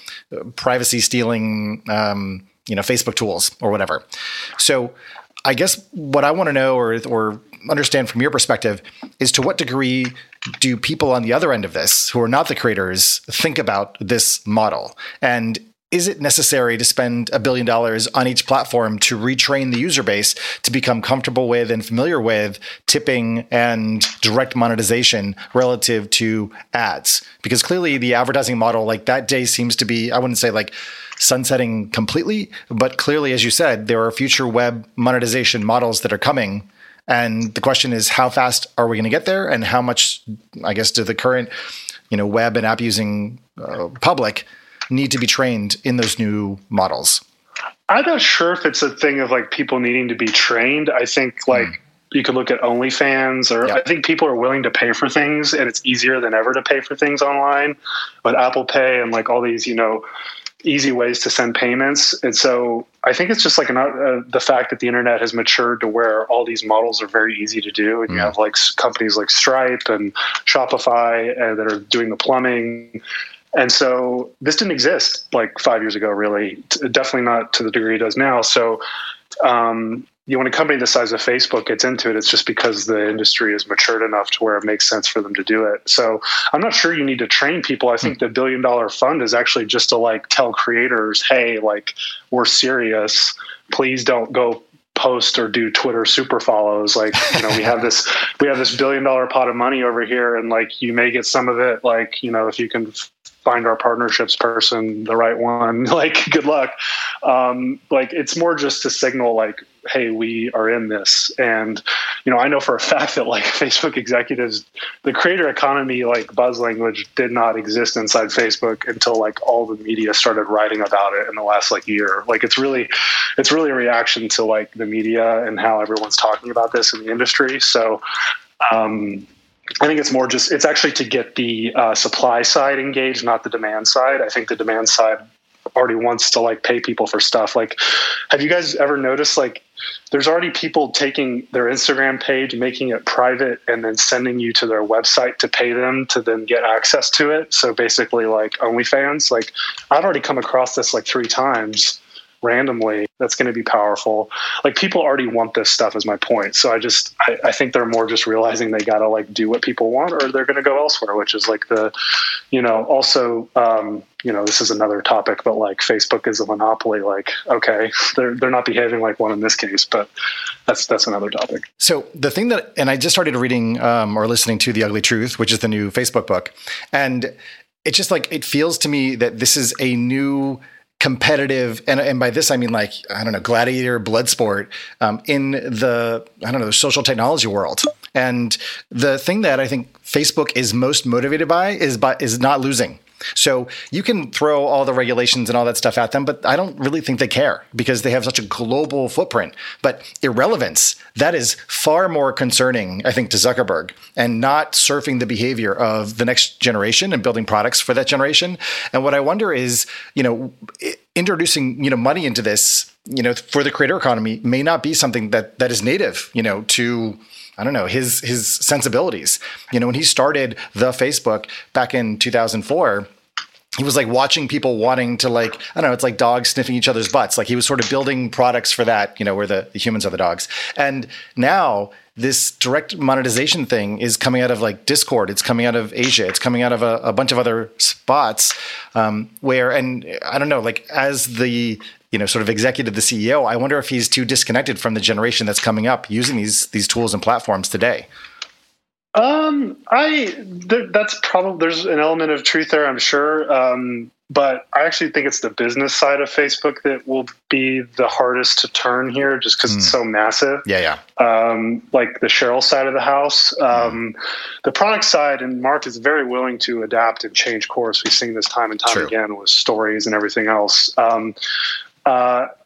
privacy stealing, Facebook tools or whatever. So I guess what I want to know or understand from your perspective is to what degree do people on the other end of this who are not the creators think about this model? And is it necessary to spend $1 billion on each platform to retrain the user base to become comfortable with and familiar with tipping and direct monetization relative to ads? Because clearly the advertising model like that day seems to be, I wouldn't say like sunsetting completely, but clearly, as you said, there are future web monetization models that are coming. And the question is, how fast are we going to get there? And how much, I guess, do the current, web and app using public need to be trained in those new models? I'm not sure if it's a thing of like people needing to be trained. I think like you could look at OnlyFans or I think people are willing to pay for things, and it's easier than ever to pay for things online with Apple Pay and like all these, easy ways to send payments. And so I think it's just like the fact that the internet has matured to where all these models are very easy to do. And you have like companies like Stripe and Shopify that are doing the plumbing. And so this didn't exist like 5 years ago, really, definitely not to the degree it does now. So, when a company the size of Facebook gets into it, it's just because the industry is matured enough to where it makes sense for them to do it. So I'm not sure you need to train people. I think the $1 billion fund is actually just to like tell creators, hey, like we're serious. Please don't go post or do Twitter super follows. Like, we have this $1 billion pot of money over here, and like you may get some of it. Like, if you can find our partnerships person, the right one, like good luck. Like it's more just to signal like, hey, we are in this. And, I know for a fact that like Facebook executives, the creator economy, like buzz language did not exist inside Facebook until like all the media started writing about it in the last like year. Like it's really a reaction to like the media and how everyone's talking about this in the industry. So, I think it's more just, it's actually to get the supply side engaged, not the demand side. I think the demand side already wants to like pay people for stuff. Like, have you guys ever noticed like there's already people taking their Instagram page, making it private, and then sending you to their website to pay them to then get access to it? So basically like OnlyFans, like I've already come across this like 3 times randomly. That's going to be powerful. Like people already want this stuff is my point. So I think they're more just realizing they got to like do what people want or they're going to go elsewhere, which is like the, this is another topic, but like Facebook is a monopoly. Like, okay, they're not behaving like one in this case, but that's another topic. So the thing that, and I just started reading or listening to The Ugly Truth, which is the new Facebook book. And it's just like, it feels to me that this is a new competitive, and by this I mean like, I don't know, gladiator blood sport in the, I don't know, social technology world. And the thing that I think Facebook is most motivated by is not losing. So you can throw all the regulations and all that stuff at them, but I don't really think they care because they have such a global footprint. But irrelevance, that is far more concerning, I think, to Zuckerberg, and not surfing the behavior of the next generation and building products for that generation. And what I wonder is, introducing, money into this, for the creator economy may not be something that is native, to, I don't know, his sensibilities. When he started the Facebook back in 2004, he was like watching people wanting to like, I don't know, it's like dogs sniffing each other's butts. Like he was sort of building products for that, where the humans are the dogs. And now this direct monetization thing is coming out of like Discord. It's coming out of Asia. It's coming out of a bunch of other spots where, and I don't know, like as the, sort of executive, the CEO, I wonder if he's too disconnected from the generation that's coming up using these tools and platforms today. That's probably, there's an element of truth there, I'm sure. But I actually think it's the business side of Facebook that will be the hardest to turn here just because it's so massive. Yeah. Like the Sheryl side of the house. The product side, and Mark is very willing to adapt and change course. We've seen this time and time again with stories and everything else.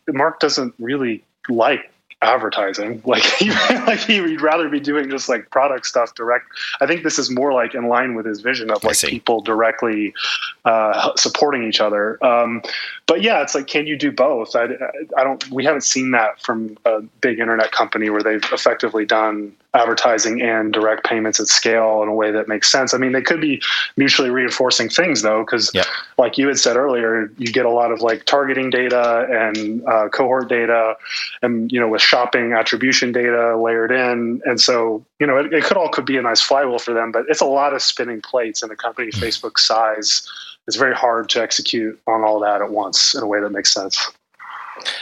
Mark doesn't really like advertising. Like he'd rather be doing just like product stuff direct. I think this is more like in line with his vision of like people directly supporting each other. But yeah, it's like, can you do both? I don't, we haven't seen that from a big internet company where they've effectively done advertising and direct payments at scale in a way that makes sense. I mean, they could be mutually reinforcing things, though, because like you had said earlier, you get a lot of like targeting data and cohort data and, you know, with shopping attribution data layered in. And so, you know, it could be a nice flywheel for them, but it's a lot of spinning plates in a company Facebook size. It's very hard to execute on all that at once in a way that makes sense.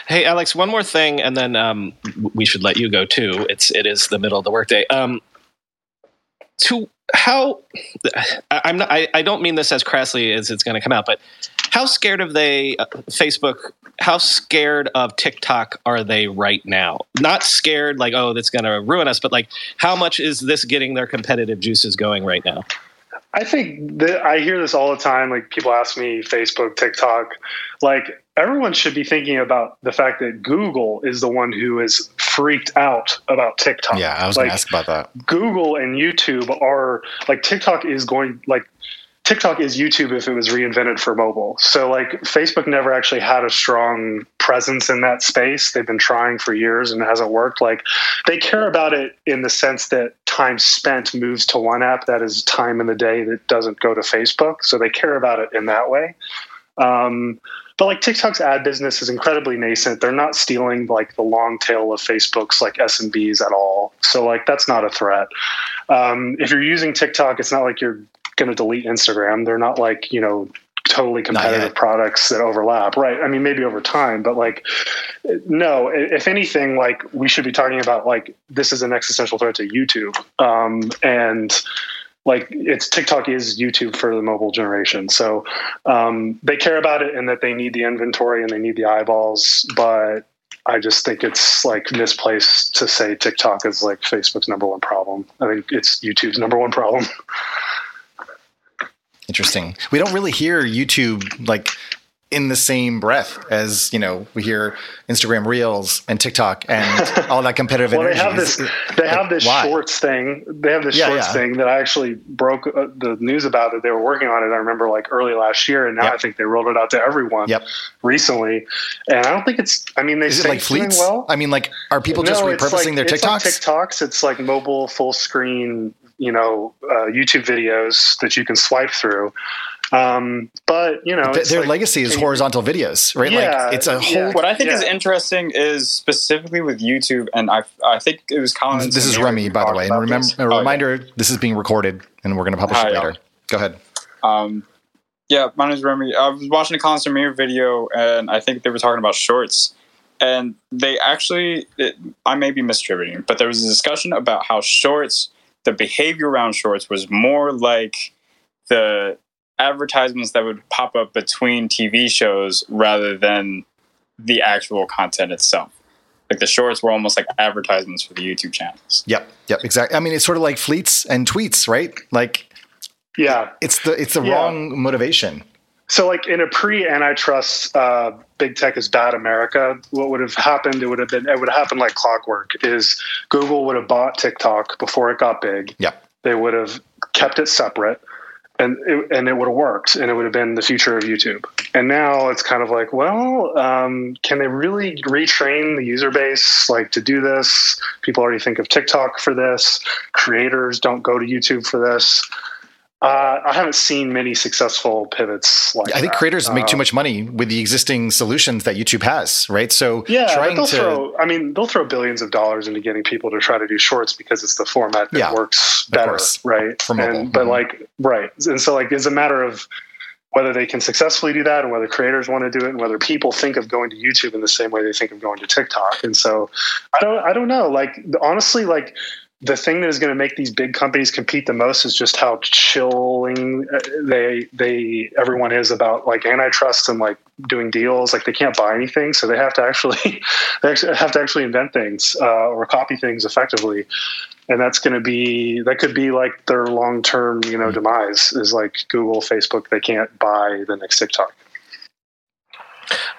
Hey, Alex, one more thing, and then we should let you go too. It is the middle of the workday. I don't mean this as crassly as it's going to come out, but how scared of Facebook? How scared of TikTok are they right now? Not scared like, oh, that's going to ruin us, but like, how much is this getting their competitive juices going right now? I think that I hear this all the time. Like, people ask me Facebook, TikTok, like, everyone should be thinking about the fact that Google is the one who is freaked out about TikTok. Yeah, I was going to ask about that. Google and YouTube are like, TikTok is YouTube if it was reinvented for mobile. So like, Facebook never actually had a strong presence in that space. They've been trying for years and it hasn't worked. Like, they care about it in the sense that time spent moves to one app. That is time in the day that doesn't go to Facebook. So they care about it in that way. But like, TikTok's ad business is incredibly nascent. They're not stealing like the long tail of Facebook's like SMBs at all. So like, that's not a threat. If you're using TikTok, it's not like you're going to delete Instagram. They're not like, you know, totally competitive products that overlap. Right. I mean, maybe over time, but like, no, if anything, like, we should be talking about like, this is an existential threat to YouTube. And like, TikTok is YouTube for the mobile generation. So they care about it and that they need the inventory and they need the eyeballs. But I just think it's like misplaced to say TikTok is like Facebook's number one problem. I think it's YouTube's number one problem. Interesting. We don't really hear YouTube like in the same breath as, you know, we hear Instagram Reels and TikTok and all that competitive energy. They have this shorts thing that I actually broke the news about that they were working on it. I remember like early last year, and now I think they rolled it out to everyone recently. And I don't think is it like Fleets? Well, I mean, like, are people just repurposing their TikToks? It's like TikToks. It's like mobile full screen, you know, YouTube videos that you can swipe through. But, you know, their legacy is horizontal videos, right? Yeah, like, it's a whole. Yeah. What I think is interesting is specifically with YouTube, and I think it was Collins. This is Remy, by the way. And reminder, this is being recorded, and we're going to publish it later. Go ahead. My name is Remy. I was watching a Collins Amir video, and I think they were talking about shorts. And they actually, I may be misattributing, but there was a discussion about how shorts, the behavior around shorts was more like the advertisements that would pop up between TV shows rather than the actual content itself. Like, the shorts were almost like advertisements for the YouTube channels. Yep, exactly. I mean, it's sort of like Fleets and tweets, right? Like, it's the wrong motivation. So like, in a pre-antitrust big tech is bad America, what would have happened, it would have happened like clockwork, is Google would have bought TikTok before it got big. Yeah. They would have kept it separate, and it would have worked, and it would have been the future of YouTube. And now it's kind of like, well, can they really retrain the user base like to do this? People already think of TikTok for this. Creators don't go to YouTube for this. I haven't seen many successful pivots like that. I think creators make too much money with the existing solutions that YouTube has, right? So they'll throw billions of dollars into getting people to try to do shorts because it's the format that works better, right? For mobile. And so like, it's a matter of whether they can successfully do that, and whether creators want to do it, and whether people think of going to YouTube in the same way they think of going to TikTok. And so I don't know. Like, honestly, like, the thing that is going to make these big companies compete the most is just how chilling everyone is about like antitrust and like doing deals. Like, they can't buy anything, so they have to actually invent things or copy things effectively, and that could be like their long term, you know, demise is like Google, Facebook. They can't buy the next TikTok.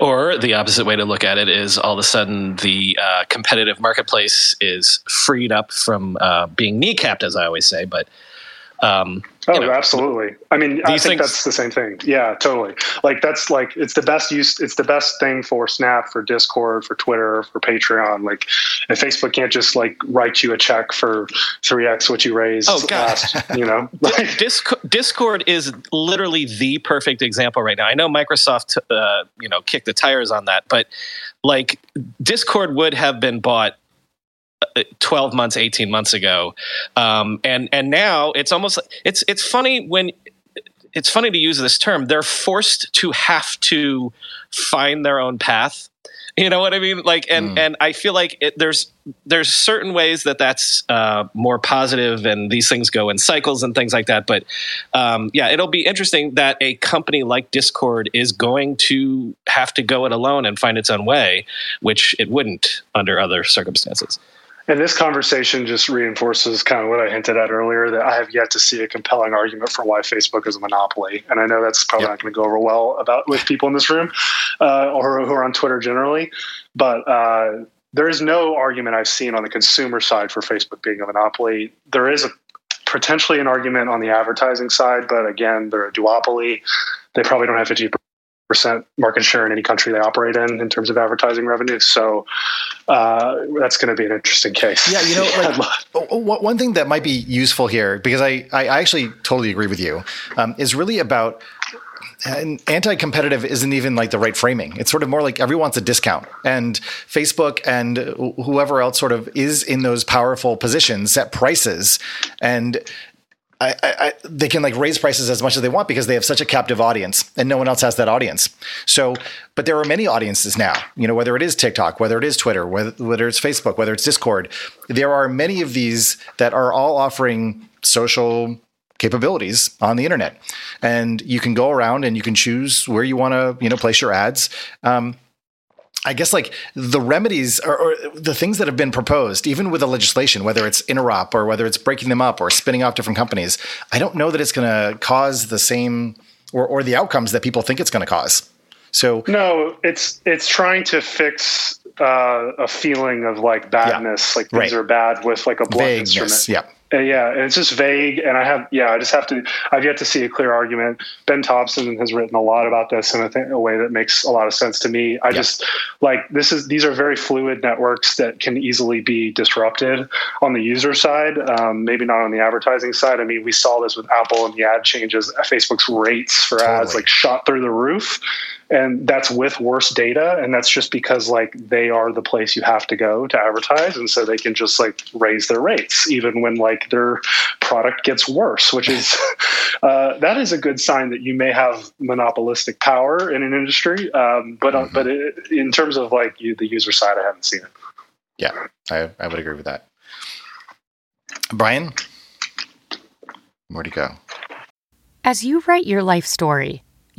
Or the opposite way to look at it is, all of a sudden, the competitive marketplace is freed up from being kneecapped, as I always say. But Absolutely. I mean, I think that's the same thing. Yeah, totally. Like that's like, it's the best use. It's the best thing for Snap, for Discord, for Twitter, for Patreon. Like, and Facebook can't just like write you a check for 3x what you raised. Oh, God. You know, Discord is literally the perfect example right now. I know Microsoft, kicked the tires on that, but like Discord would have been bought 12 months, 18 months ago. And now it's almost, it's funny to use this term. They're forced to have to find their own path. You know what I mean? Like, and I feel like there's certain ways that's more positive, and these things go in cycles and things like that. But it'll be interesting that a company like Discord is going to have to go it alone and find its own way, which it wouldn't under other circumstances. And this conversation just reinforces kind of what I hinted at earlier, that I have yet to see a compelling argument for why Facebook is a monopoly. And I know that's probably not going to go over well with people in this room or who are on Twitter generally. But there is no argument I've seen on the consumer side for Facebook being a monopoly. There is potentially an argument on the advertising side, but again, they're a duopoly. They probably don't have 50% market share in any country they operate in terms of advertising revenue. So that's going to be an interesting case. Yeah, you know, like, one thing that might be useful here, because I actually totally agree with you, is really about anti-competitive isn't even like the right framing. It's sort of more like everyone's a discount, and Facebook and whoever else sort of is in those powerful positions set prices, and they can like raise prices as much as they want because they have such a captive audience and no one else has that audience. So, but there are many audiences now, you know, whether it is TikTok, whether it is Twitter, whether it's Facebook, whether it's Discord, there are many of these that are all offering social capabilities on the internet, and you can go around and you can choose where you want to, you know, place your ads. I guess like the remedies or the things that have been proposed, even with the legislation, whether it's interop or whether it's breaking them up or spinning off different companies, I don't know that it's going to cause the same or the outcomes that people think it's going to cause. So no, it's trying to fix a feeling of like badness, like things are bad with like a blunt instrument. Yeah. And it's just vague. And I've yet to see a clear argument. Ben Thompson has written a lot about this in a way that makes a lot of sense to me. These are very fluid networks that can easily be disrupted on the user side. Maybe not on the advertising side. I mean, we saw this with Apple and the ad changes. Facebook's rates for ads like shot through the roof. And that's with worse data. And that's just because like they are the place you have to go to advertise. And so they can just like raise their rates, even when like their product gets worse, which is, that is a good sign that you may have monopolistic power in an industry. But in terms of like the user side, I haven't seen it. Yeah, I would agree with that. Brian, where'd you go? As you write your life story,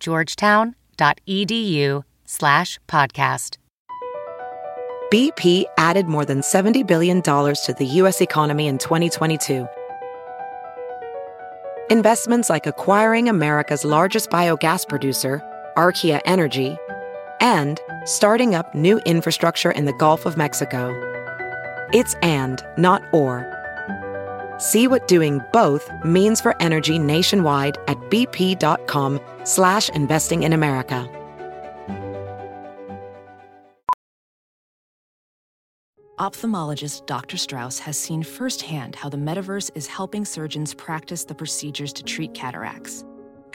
georgetown.edu/podcast. BP added more than $70 billion to the U.S. economy in 2022. Investments like acquiring America's largest biogas producer, Archaea Energy, and starting up new infrastructure in the Gulf of Mexico. It's and, not or. See what doing both means for energy nationwide at bp.com/investing in America. Ophthalmologist Dr. Strauss has seen firsthand how the metaverse is helping surgeons practice the procedures to treat cataracts.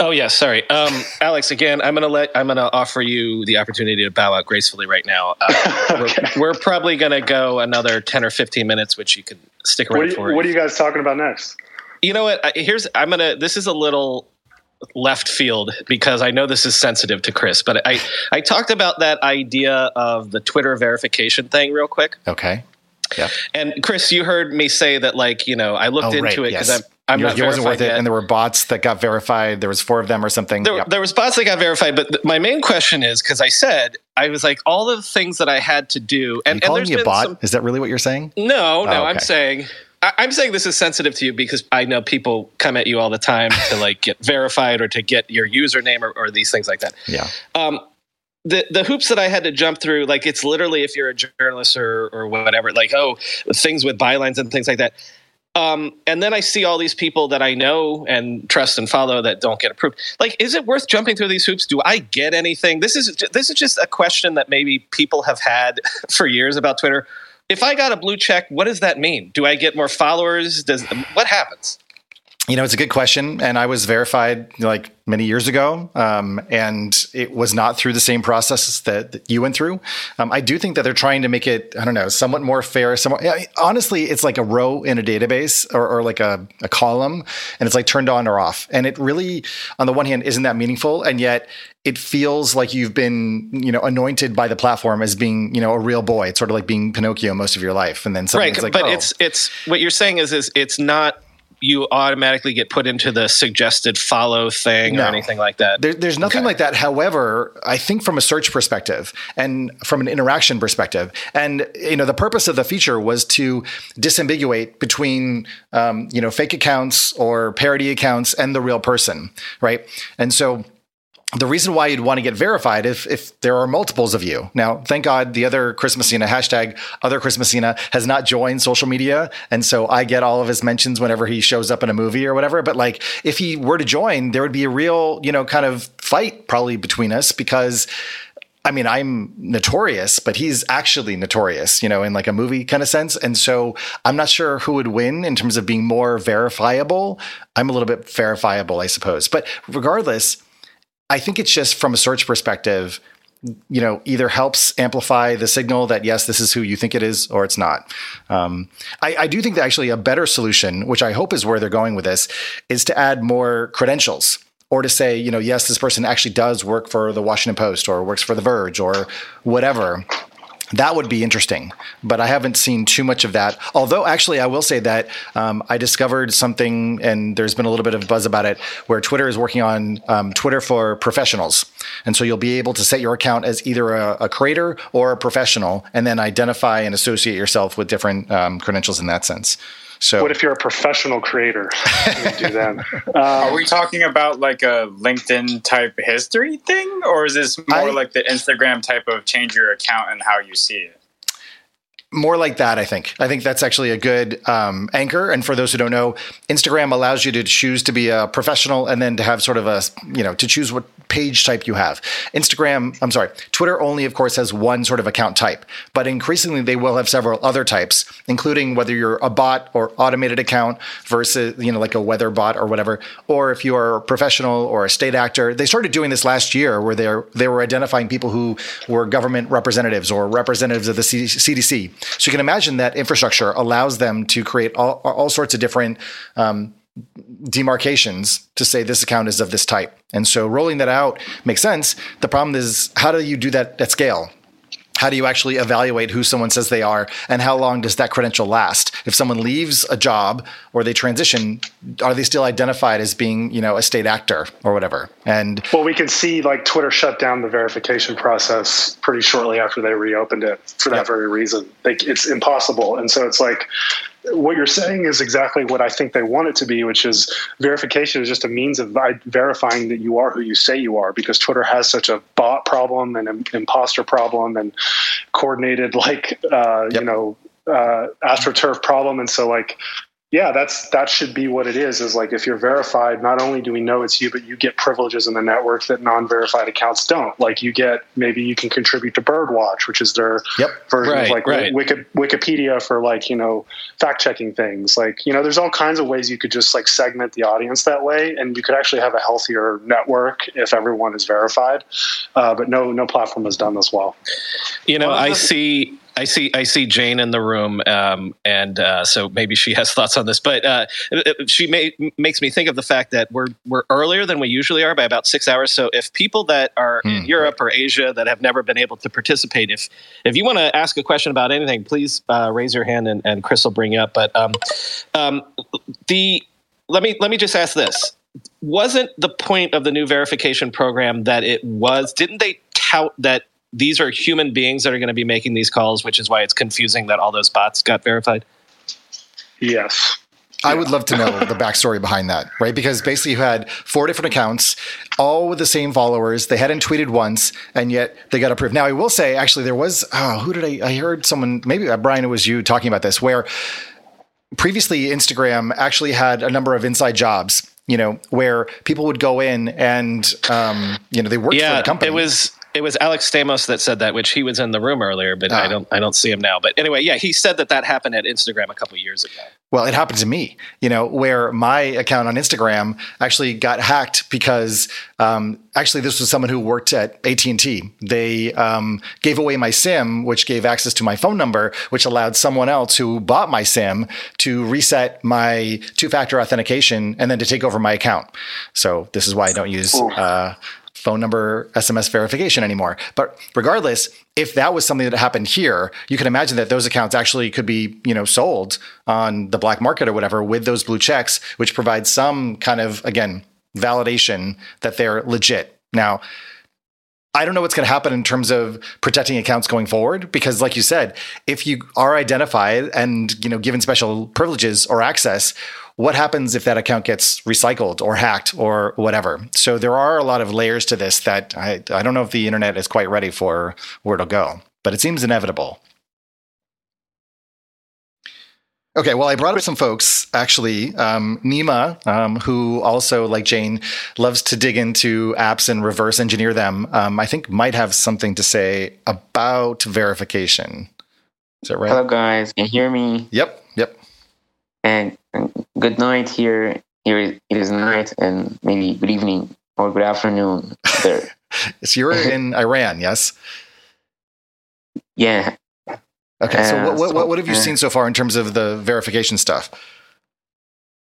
Oh yeah, sorry, Alex. Again, I'm gonna offer you the opportunity to bow out gracefully right now. Okay. we're probably gonna go another 10 or 15 minutes, which you could stick around for. What are you guys talking about next? You know what? This is a little left field because I know this is sensitive to Chris, but I talked about that idea of the Twitter verification thing real quick. Okay. Yeah. And Chris, you heard me say that, like, you know, I looked into it because I'm not verified. It wasn't worth it, and there were bots that got verified. There was 4 of them or something. There was bots that got verified, but my main question is, because I said, I was like, all the things that I had to do. And, calling me a bot? Is that really what you're saying? No, okay. I'm saying this is sensitive to you because I know people come at you all the time to, like, get verified or to get your username or these things like that. Yeah. The hoops that I had to jump through, like, it's literally if you're a journalist or whatever, like, things with bylines and things like that. And then I see all these people that I know and trust and follow that don't get approved. Like, is it worth jumping through these hoops? Do I get anything? This is just a question that maybe people have had for years about Twitter. If I got a blue check, what does that mean? Do I get more followers? What happens? You know, it's a good question, and I was verified like many years ago, and it was not through the same process that you went through. I do think that they're trying to make it, I don't know, somewhat more fair. Honestly, it's like a row in a database or like a column, and it's like turned on or off. And it really, on the one hand, isn't that meaningful, and yet it feels like you've been, you know, anointed by the platform as being, you know, a real boy. It's sort of like being Pinocchio most of your life, and then something's right, like, but it's what you're saying is it's not. You automatically get put into the suggested follow thing or anything like that. There's nothing like that. However, I think from a search perspective and from an interaction perspective, and, you know, the purpose of the feature was to disambiguate between, you know, fake accounts or parody accounts and the real person, right? And so the reason why you'd want to get verified if there are multiples of you. Now, thank God the other Chris Messina, hashtag other Chris Messina, has not joined social media. And so I get all of his mentions whenever he shows up in a movie or whatever. But, like, if he were to join, there would be a real, you know, kind of fight probably between us because, I mean, I'm notorious, but he's actually notorious, you know, in like a movie kind of sense. And so I'm not sure who would win in terms of being more verifiable. I'm a little bit verifiable, I suppose. But regardless, I think it's just from a search perspective, you know, either helps amplify the signal that, yes, this is who you think it is, or it's not. I do think that actually a better solution, which I hope is where they're going with this, is to add more credentials or to say, you know, yes, this person actually does work for the Washington Post or works for The Verge or whatever. That would be interesting, but I haven't seen too much of that. Although, actually, I will say that I discovered something, and there's been a little bit of buzz about it, where Twitter is working on Twitter for professionals. And so you'll be able to set your account as either a creator or a professional, and then identify and associate yourself with different credentials in that sense. So, what if you're a professional creator? Do that. Are we talking about like a LinkedIn type history thing, or is this more like the Instagram type of change your account and how you see it? More like that, I think. I think that's actually a good anchor. And for those who don't know, Instagram allows you to choose to be a professional and then to have sort of a, you know, to choose what page type you have. Twitter only, of course, has one sort of account type, but increasingly they will have several other types, including whether you're a bot or automated account versus, you know, like a weather bot or whatever, or if you are a professional or a state actor. They started doing this last year where they were identifying people who were government representatives or representatives of the CDC. So you can imagine that infrastructure allows them to create all sorts of different demarcations to say this account is of this type. And so rolling that out makes sense. The problem is, how do you do that at scale? How do you actually evaluate who someone says they are, and how long does that credential last? If someone leaves a job or they transition, are they still identified as being, you know, a state actor or whatever? And well, we can see like Twitter shut down the verification process pretty shortly after they reopened it for that very reason. Like, it's impossible. And so it's like, what you're saying is exactly what I think they want it to be, which is verification is just a means of verifying that you are who you say you are, because Twitter has such a bot problem and an imposter problem and coordinated, like, AstroTurf problem. And so, like, Yeah, that should be what it is like if you're verified, not only do we know it's you, but you get privileges in the network that non-verified accounts don't. Like you get, maybe you can contribute to Birdwatch, which is their version of Wikipedia for fact checking things. There's all kinds of ways you could just segment the audience that way, and you could actually have a healthier network if everyone is verified. But no platform has done this well. I see Jane in the room, so maybe she has thoughts on this. But she makes me think of the fact that we're earlier than we usually are by about 6 hours. So if people that are in Europe or Asia that have never been able to participate, if you want to ask a question about anything, please raise your hand and Chris will bring you up. But let me just ask this: wasn't the point of the new verification program that it was? Didn't they tout that? These are human beings that are going to be making these calls, which is why it's confusing that all those bots got verified. Yes. I would love to know the backstory behind that, right? Because basically you had 4 different accounts, all with the same followers. They hadn't tweeted once, and yet they got approved. Now, I will say, actually, there was, I heard someone, maybe Brian, it was you talking about this, where previously Instagram actually had a number of inside jobs, where people would go in and, they worked for the company. It was Alex Stamos that said that, which he was in the room earlier, but I don't see him now. But anyway, yeah, he said that happened at Instagram a couple of years ago. Well, it happened to me, where my account on Instagram actually got hacked because actually this was someone who worked at AT&T. They gave away my SIM, which gave access to my phone number, which allowed someone else who bought my SIM to reset my 2-factor authentication and then to take over my account. So this is why I don't use phone number SMS verification anymore. But regardless, if that was something that happened here, you can imagine that those accounts actually could be, sold on the black market or whatever with those blue checks, which provides some kind of, again, validation that they're legit. Now, I don't know what's going to happen in terms of protecting accounts going forward, because like you said, if you are identified and, given special privileges or access, what happens if that account gets recycled or hacked or whatever? So there are a lot of layers to this that I don't know if the internet is quite ready for where it'll go, but it seems inevitable. Okay, well, I brought up some folks, actually. Nima, who also, like Jane, loves to dig into apps and reverse engineer them, I think might have something to say about verification. Is that right? Hello, guys. Can you hear me? Yep. And good night here. Here it is night, and maybe good evening or good afternoon there. So you're in Iran, yes? Yeah. Okay. So what have you seen so far in terms of the verification stuff?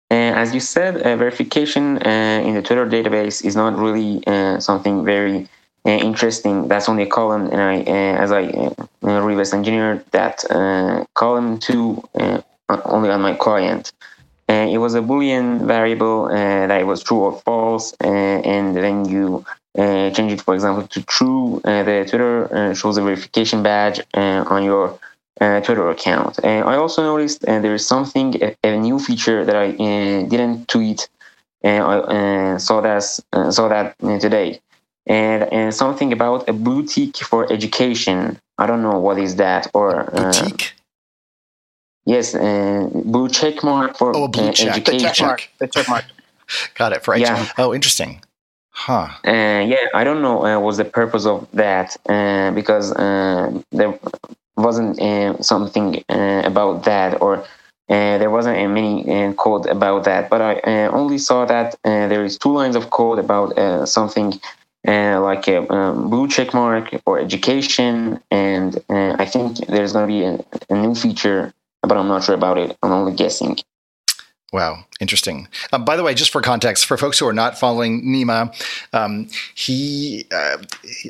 As you said, verification in the Twitter database is not really something very interesting. That's only a column, and as I reverse engineered that column 2. Only on my client. It was a Boolean variable that was true or false. And then you change it, for example, to true. The Twitter shows a verification badge on your Twitter account. I also noticed there is something, a new feature that I didn't tweet. I saw that today. And something about a boutique for education. I don't know what is that. Or boutique? Yes, blue check mark for education. The check mark. Got it. For education. Oh, interesting. Huh. I don't know what's the purpose of that because there wasn't something about that or there wasn't many code about that. But I only saw that there is 2 lines of code about something like a blue check mark for education. And I think there's going to be a new feature, but I'm not sure about it. I'm only guessing. Wow. Interesting. By the way, just for context, for folks who are not following Nima, he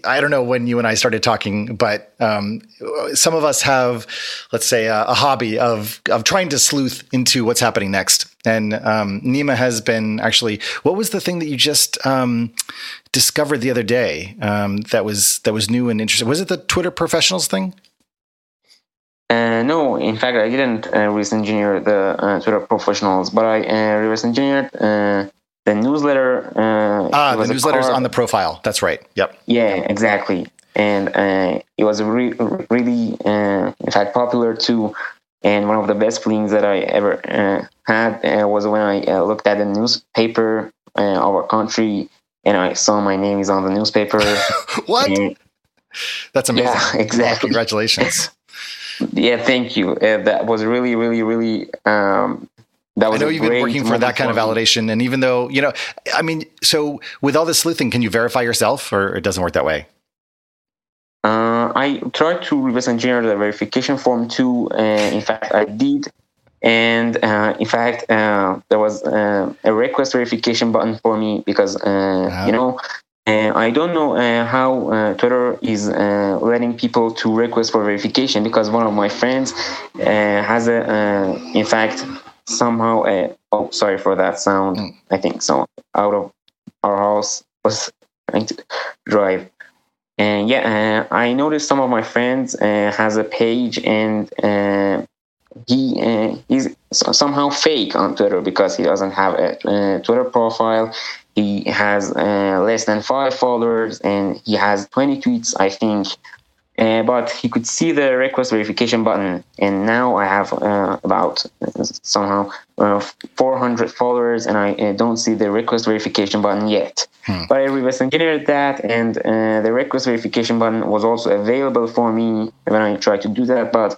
I don't know when you and I started talking, but some of us have, let's say, a hobby of trying to sleuth into what's happening next. And Nima has been actually, what was the thing that you just discovered the other day that was new and interesting? Was it the Twitter professionals thing? No, in fact, I didn't reverse engineer the Twitter professionals, but I reverse engineered the newsletter. The newsletters on the profile. That's right. Yep. Yeah, exactly. And it was really, in fact, popular to And one of the best feelings that I ever had was when I looked at the newspaper of our country, and I saw my name is on the newspaper. What? And, that's amazing. Yeah, exactly. Congratulations. Yeah, thank you. That was really, really, really... I know you've been working for that kind of validation. And even though, so with all this sleuthing, can you verify yourself, or it doesn't work that way? I tried to reverse engineer the verification form too. In fact, I did. And there was a request verification button for me because, I don't know how Twitter is letting people to request for verification, because one of my friends has a, in fact... somehow, oh, sorry for that sound. I think someone out of our house was trying to drive. And I noticed some of my friends has a page, and he's somehow fake on Twitter because he doesn't have a Twitter profile. He has less than 5 followers, and he has 20 tweets, I think. But he could see the request verification button, and now I have about somehow 400 followers, and I don't see the request verification button yet. But I reverse engineered that, and the request verification button was also available for me when I tried to do that. But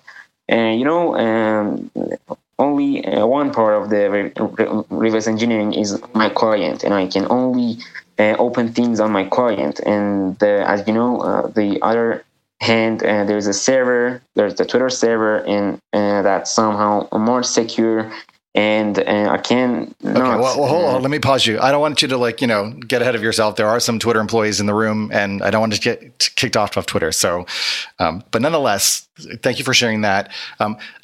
only one part of the reverse engineering is my client, and I can only open things on my client. And as you know, the other hand, there's a server, there's the Twitter server, and that's somehow more secure. And I can not. Okay, well, hold on. Let me pause you. I don't want you to get ahead of yourself. There are some Twitter employees in the room, and I don't want to get kicked off Twitter. So, but nonetheless, thank you for sharing that.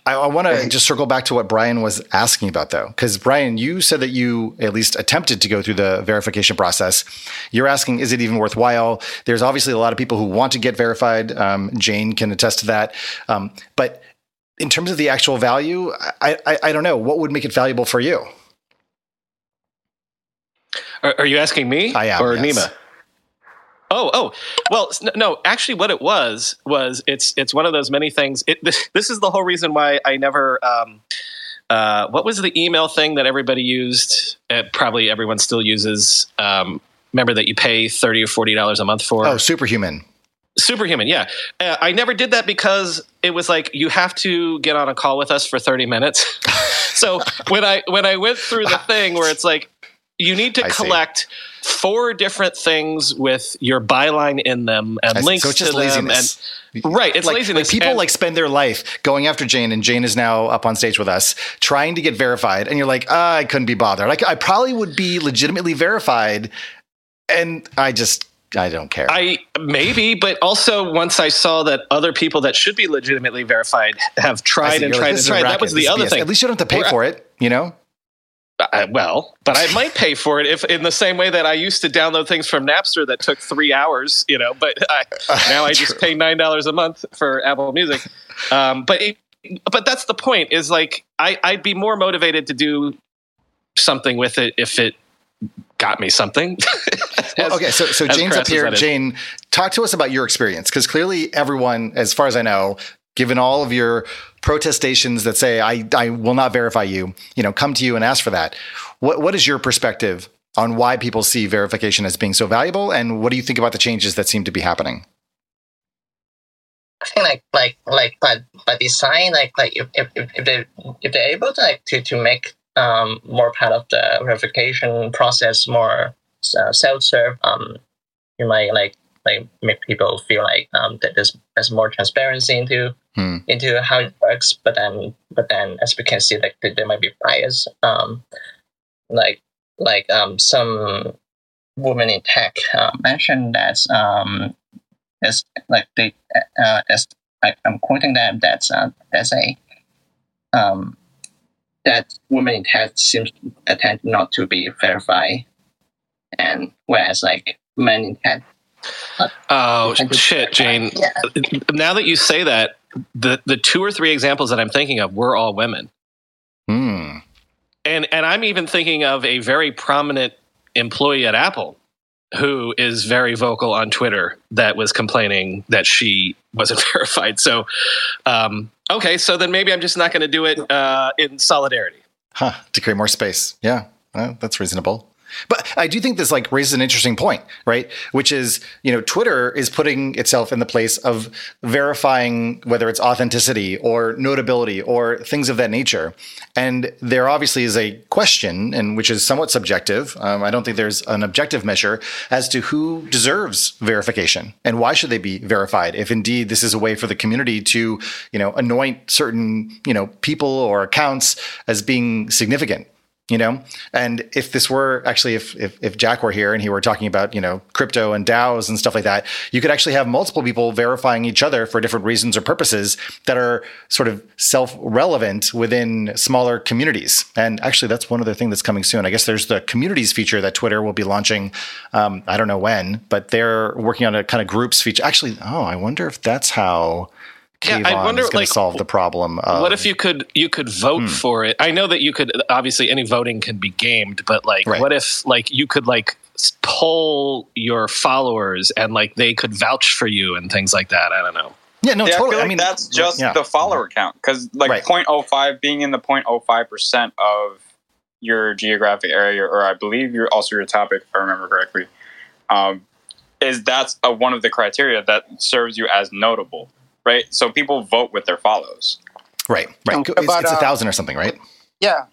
I want to just circle back to what Brian was asking about, though, because Brian, you said that you at least attempted to go through the verification process. You're asking, is it even worthwhile? There's obviously a lot of people who want to get verified. Jane can attest to that, but. In terms of the actual value, I don't know. What would make it valuable for you? Are you asking me? I am, or yes. Nima? Oh, well, no, actually what it was it's one of those many things. This is the whole reason why I never, what was the email thing that everybody used? Probably everyone still uses, remember that you pay $30 or $40 a month for? Oh, Superhuman. Superhuman, yeah. I never did that because it was like, you have to get on a call with us for 30 minutes. So when I went through the thing where it's like, you need to collect 4 different things with your byline in them and links to them. And, right, it's laziness. People spend their life going after Jane, and Jane is now up on stage with us trying to get verified. And you're like, I couldn't be bothered. I probably would be legitimately verified, and I don't care. Maybe, but also once I saw that other people that should be legitimately verified have tried and tried. That was the other thing. At least you don't have to pay for it, but I might pay for it if in the same way that I used to download things from Napster that took 3 hours, but now I just pay $9 a month for Apple Music. But that's the point, is like, I'd be more motivated to do something with it if it got me something. So Jane's up here. Jane, talk to us about your experience, because clearly everyone, as far as I know, given all of your protestations that say I will not verify you, come to you and ask for that. What is your perspective on why people see verification as being so valuable, and what do you think about the changes that seem to be happening? I think by design, if they're able to to make more part of the verification process more self-serve, you might make people feel that there's more transparency into how it works. But then as we can see, there might be bias. Some woman in tech mentioned that I'm quoting them, that women in tech tend not to be verified, and whereas men in tech. Oh shit, Jane! Yeah. Now that you say that, the 2 or 3 examples that I'm thinking of were all women. And I'm even thinking of a very prominent employee at Apple who is very vocal on Twitter, that was complaining that she wasn't verified. So, okay, so then maybe I'm just not going to do it in solidarity. Huh, to create more space. Yeah, that's reasonable. But I do think this like raises an interesting point, right? Which is, you know, Twitter is putting itself in the place of verifying whether it's authenticity or notability or things of that nature. And there obviously is a question, and which is somewhat subjective. I don't think there's an objective measure as to who deserves verification and why should they be verified if indeed this is a way for the community to, you know, anoint certain, you know, people or accounts as being significant. You know, and if this were actually, if Jack were here and he were talking about, you know, crypto and DAOs and stuff like that, you could actually have multiple people verifying each other for different reasons or purposes that are sort of self-relevant within smaller communities. And actually, that's one other thing that's coming soon. I guess there's the communities feature that Twitter will be launching. I don't know when, but they're working on a kind of groups feature. Actually, I wonder if that's how... Yeah, I wonder, like, solve the problem. What if you could vote for it? I know that you could, obviously any voting can be gamed, but like, right. What if like you could like poll your followers and like they could vouch for you and things like that? I don't know. Yeah, no, yeah, totally. I mean, that's just the follower count, because like 0.05 being in the 0.05% of your geographic area, or I believe you're also your topic, if I remember correctly, is one of the criteria that serves you as notable. Right, so people vote with their follows. Right. It's 1,000 or something, right? Yeah.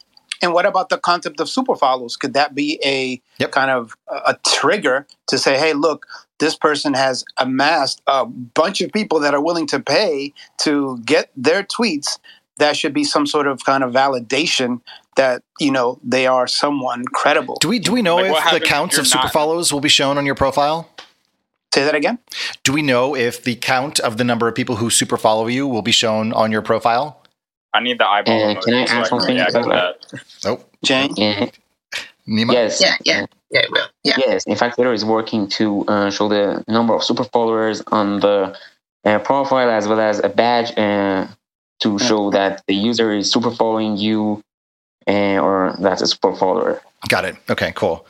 And what about the concept of super follows? Could that be a kind of a trigger to say, hey, look, this person has amassed a bunch of people that are willing to pay to get their tweets. That should be some sort of kind of validation that, you know, they are someone credible. Do we know if the counts of super follows will be shown on your profile? Say that again? Do we know if the count of the number of people who super follow you will be shown on your profile? I need the eyeball. Can I ask something about that? Nope. Jane? Nima? Yes. Yeah. Yes. In fact, Twitter is working to show the number of super followers on the profile, as well as a badge to show that the user is super following you or that's a super follower. Got it. Okay, cool.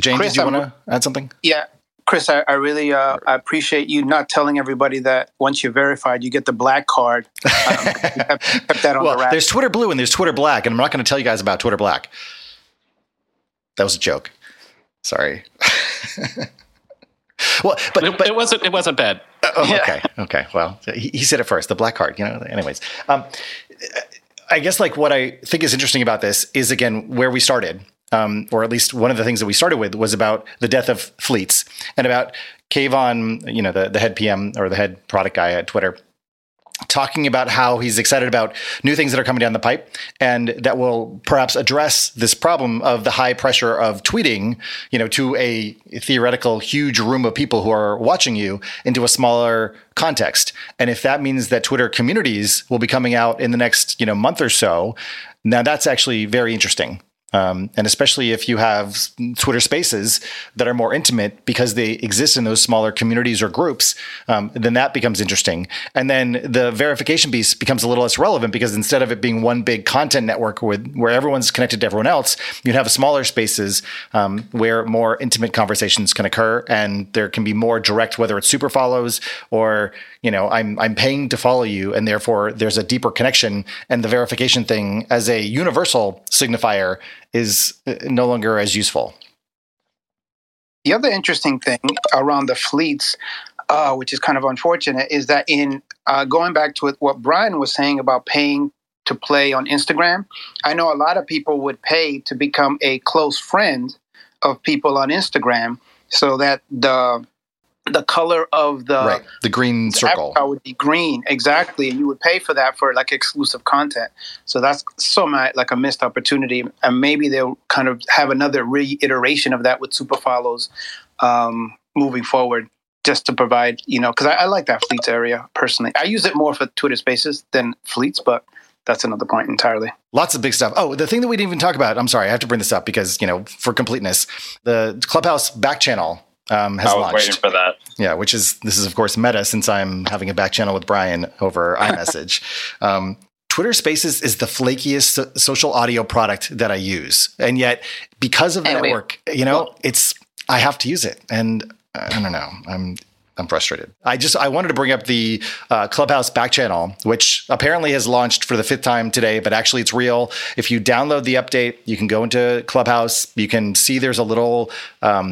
Jane, Chris, did you want to add something? Yeah. Chris, I really appreciate you not telling everybody that once you're verified, you get the black card. Kept that on the rack. There's Twitter Blue and there's Twitter Black, and I'm not going to tell you guys about Twitter Black. That was a joke. Sorry. Well, but it wasn't bad. Okay. Well, he said it first. The black card, you know. Anyways. I guess like what I think is interesting about this is, again, where we started. Or at least one of the things that we started with was about the death of Fleets and about Kayvon, you know, the head PM or the head product guy at Twitter, talking about how he's excited about new things that are coming down the pipe and that will perhaps address this problem of the high pressure of tweeting, you know, to a theoretical huge room of people who are watching you into a smaller context. And if that means that Twitter communities will be coming out in the next, you know, month or so, now that's actually very interesting. And especially if you have Twitter Spaces that are more intimate because they exist in those smaller communities or groups, then that becomes interesting. And then the verification piece becomes a little less relevant because instead of it being one big content network where everyone's connected to everyone else, you'd have smaller spaces where more intimate conversations can occur and there can be more direct, whether it's super follows or, you know, I'm paying to follow you and therefore there's a deeper connection. And the verification thing as a universal signifier is no longer as useful. The other interesting thing around the Fleets, which is kind of unfortunate, is that in going back to what Brian was saying about paying to play on Instagram, I know a lot of people would pay to become a close friend of people on Instagram so that the color of the green circle would be green. Exactly. And you would pay for that for like exclusive content. So that's like a missed opportunity. And maybe they'll kind of have another reiteration of that with super follows moving forward just to provide, you know, because I like that Fleets area personally. I use it more for Twitter Spaces than Fleets, but that's another point entirely. Lots of big stuff. Oh, the thing that we didn't even talk about. I'm sorry. I have to bring this up because, you know, for completeness, the Clubhouse back channel has launched. I was waiting for that. Yeah, this is of course Meta, since I'm having a back channel with Brian over iMessage. Twitter Spaces is the flakiest social audio product that I use, and yet because of the network, you know, it's I have to use it. And I don't know. I'm frustrated. I wanted to bring up the Clubhouse back channel, which apparently has launched for the 5th time today, but actually it's real. If you download the update, you can go into Clubhouse. You can see there's a little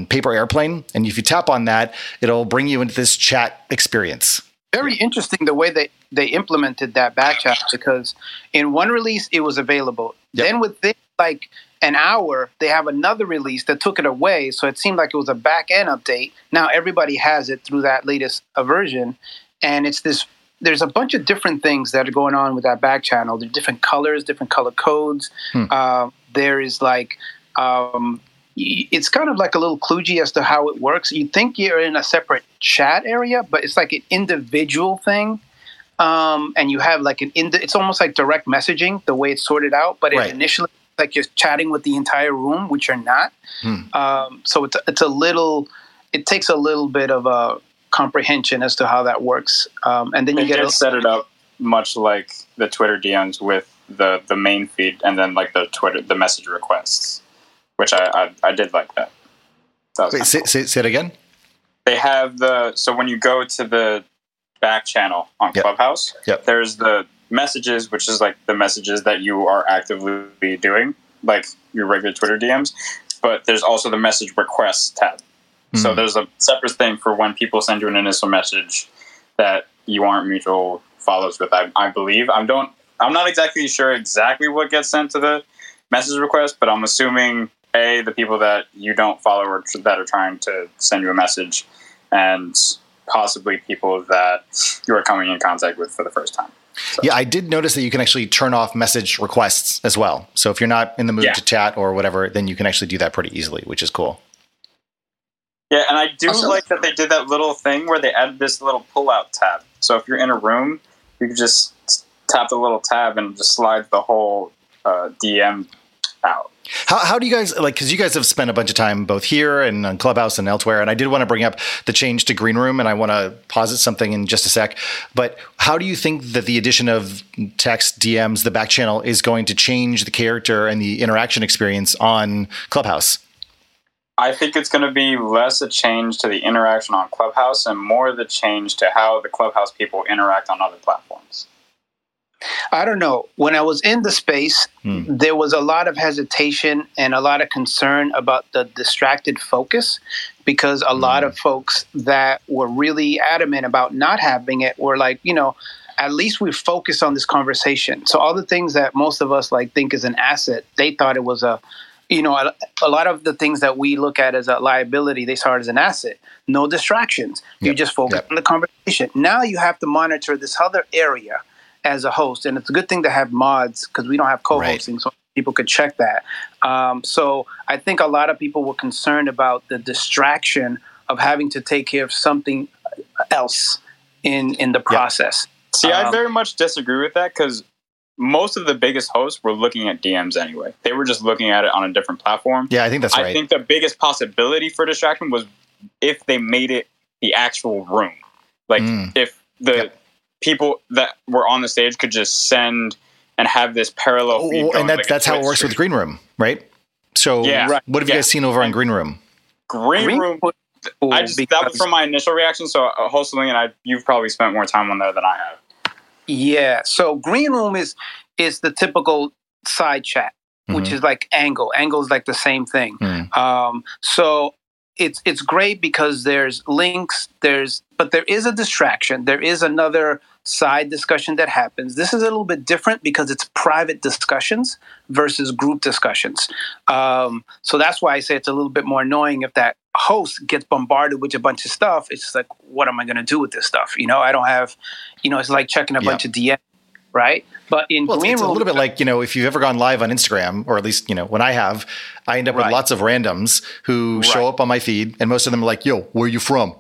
paper airplane. And if you tap on that, it'll bring you into this chat experience. Very interesting the way they implemented that back chat, because in one release, it was available. Yep. Then within like an hour, they have another release that took it away. So it seemed like it was a back-end update. Now everybody has it through that latest version. And it's this, there's a bunch of different things that are going on with that back channel. There's different colors, different color codes. There is like, it's kind of like a little kludgy as to how it works. You think you're in a separate chat area, but it's like an individual thing. And you have like it's almost like direct messaging, the way it's sorted out. But It initially, like you're chatting with the entire room, which you're not. So it takes a little bit of a comprehension as to how that works. And then you set it up much like the Twitter DMs with the main feed, and then like the message requests, which I did like that. Wait, say it again. They have so when you go to the back channel on Clubhouse, there's the messages, which is like the messages that you are actively doing, like your regular Twitter DMs, but there's also the message request tab. So there's a separate thing for when people send you an initial message that you aren't mutual follows with, I believe. I'm not exactly sure exactly what gets sent to the message request, but I'm assuming the people that you don't follow or that are trying to send you a message, and possibly people that you are coming in contact with for the first time. So. Yeah, I did notice that you can actually turn off message requests as well. So if you're not in the mood to chat or whatever, then you can actually do that pretty easily, which is cool. Yeah, and I do like that they did that little thing where they added this little pull-out tab. So if you're in a room, you can just tap the little tab and just slide the whole DM out. How do you guys, like, because you guys have spent a bunch of time both here and on Clubhouse and elsewhere, and I did want to bring up the change to Green Room, and I want to posit something in just a sec, but how do you think that the addition of text, DMs, the back channel is going to change the character and the interaction experience on Clubhouse? I think it's going to be less a change to the interaction on Clubhouse and more the change to how the Clubhouse people interact on other platforms. I don't know. When I was in the space, there was a lot of hesitation and a lot of concern about the distracted focus, because a lot of folks that were really adamant about not having it were like, you know, at least we focus on this conversation. So all the things that most of us like think is an asset, they thought it was a lot of the things that we look at as a liability, they saw it as an asset. No distractions. You just focus on the conversation. Now you have to monitor this other area as a host, and it's a good thing to have mods because we don't have co-hosting, so people could check that. So I think a lot of people were concerned about the distraction of having to take care of something else in the process. See, I very much disagree with that, because most of the biggest hosts were looking at DMs anyway. They were just looking at it on a different platform. Yeah, I think that's right. I think the biggest possibility for distraction was if they made it the actual room. Like, if the... people that were on the stage could just send and have this parallel feed going, and that's how it works with Green Room, right? So what have you guys seen over on Green Room? Green Room, that was from my initial reaction. So hosting, and you've probably spent more time on there than I have. Yeah. So Green Room is the typical side chat, which is like Angle. Angle is like the same thing. So it's great because there's links, but there is a distraction. There is another side discussion that happens. This is a little bit different because it's private discussions versus group discussions. So that's why I say it's a little bit more annoying if that host gets bombarded with a bunch of stuff. It's just like, what am I going to do with this stuff? You know, I don't have, you know, it's like checking a bunch of DMs. Right. But it's a little bit like, you know, if you've ever gone live on Instagram, or at least, you know, when I have, I end up with lots of randoms who show up on my feed, and most of them are like, yo, where are you from?